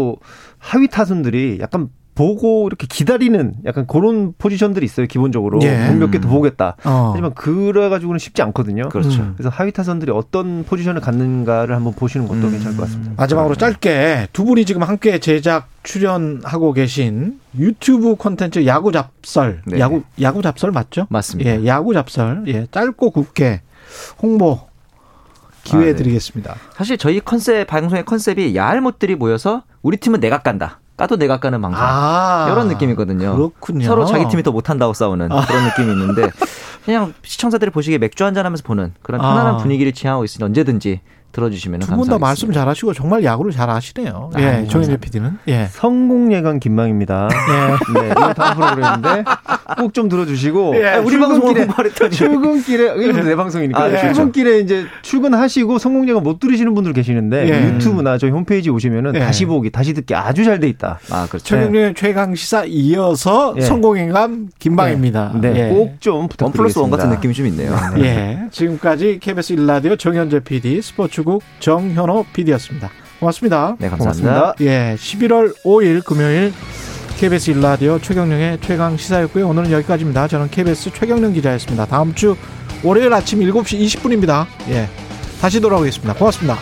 하위 타선들이 약간 보고 이렇게 기다리는 약간 그런 포지션들이 있어요. 기본적으로 예. 몇 개 더 보겠다. 어. 하지만 그래가지고는 쉽지 않거든요. 그렇죠. 음. 그래서 하위 타선들이 어떤 포지션을 갖는가를 한번 보시는 것도 음. 괜찮을 것 같습니다. 마지막으로 짧게 두 분이 지금 함께 제작 출연하고 계신 유튜브 콘텐츠 야구 잡설, 네. 야구 야구 잡설 맞죠? 맞습니다. 예, 야구 잡설, 예, 짧고 굵게 홍보. 기회 아, 네. 드리겠습니다. 사실 저희 컨셉, 방송의 컨셉이 야할 못들이 모여서 우리 팀은 내가 깐다. 까도 내가 까는 방송. 아, 이런 느낌이거든요. 그렇군요. 서로 자기 팀이 더 못한다고 싸우는 아. 그런 느낌이 있는데 그냥 시청자들이 보시기에 맥주 한잔 하면서 보는 그런 편안한 아. 분위기를 지향하고 있으니 언제든지 들어주시면 감사하겠습니다. 두 분 다 말씀 잘하시고 정말 야구를 잘 아시네요. 아, 예, 정현재 피디는 예. 성공예감 김망입니다. 예. 네, 이거 다음 프로그램인데 꼭 좀 들어주시고 예, 아니, 우리 방송은 말했더니 출근길에 이것도 내 방송이니까 아, 예. 출근길에 이제 출근하시고 성공예감 못 들으시는 분들 계시는데 예. 유튜브나 저희 홈페이지 오시면은 예. 다시 보기, 다시 듣기 아주 잘 돼 있다. 아, 그렇죠. 최경영 예. 최강 시사 이어서 예. 성공예감 김망입니다. 예. 네, 예. 꼭 좀 부탁드리겠습니다. 원 플러스 원 같은 느낌이 좀 있네요. 네. 예, 지금까지 케이비에스 일 라디오 정현재 피디 스포츠 중국 정현호 피디였습니다. 고맙습니다. 네, 감사합니다. 고맙습니다. 예, 십일월 오일 금요일 케이비에스 일 라디오 최경영의 최강 시사였고요. 오늘은 여기까지입니다. 저는 케이비에스 최경영 기자였습니다. 다음 주 월요일 아침 일곱 시 이십 분입니다. 예, 다시 돌아오겠습니다. 고맙습니다.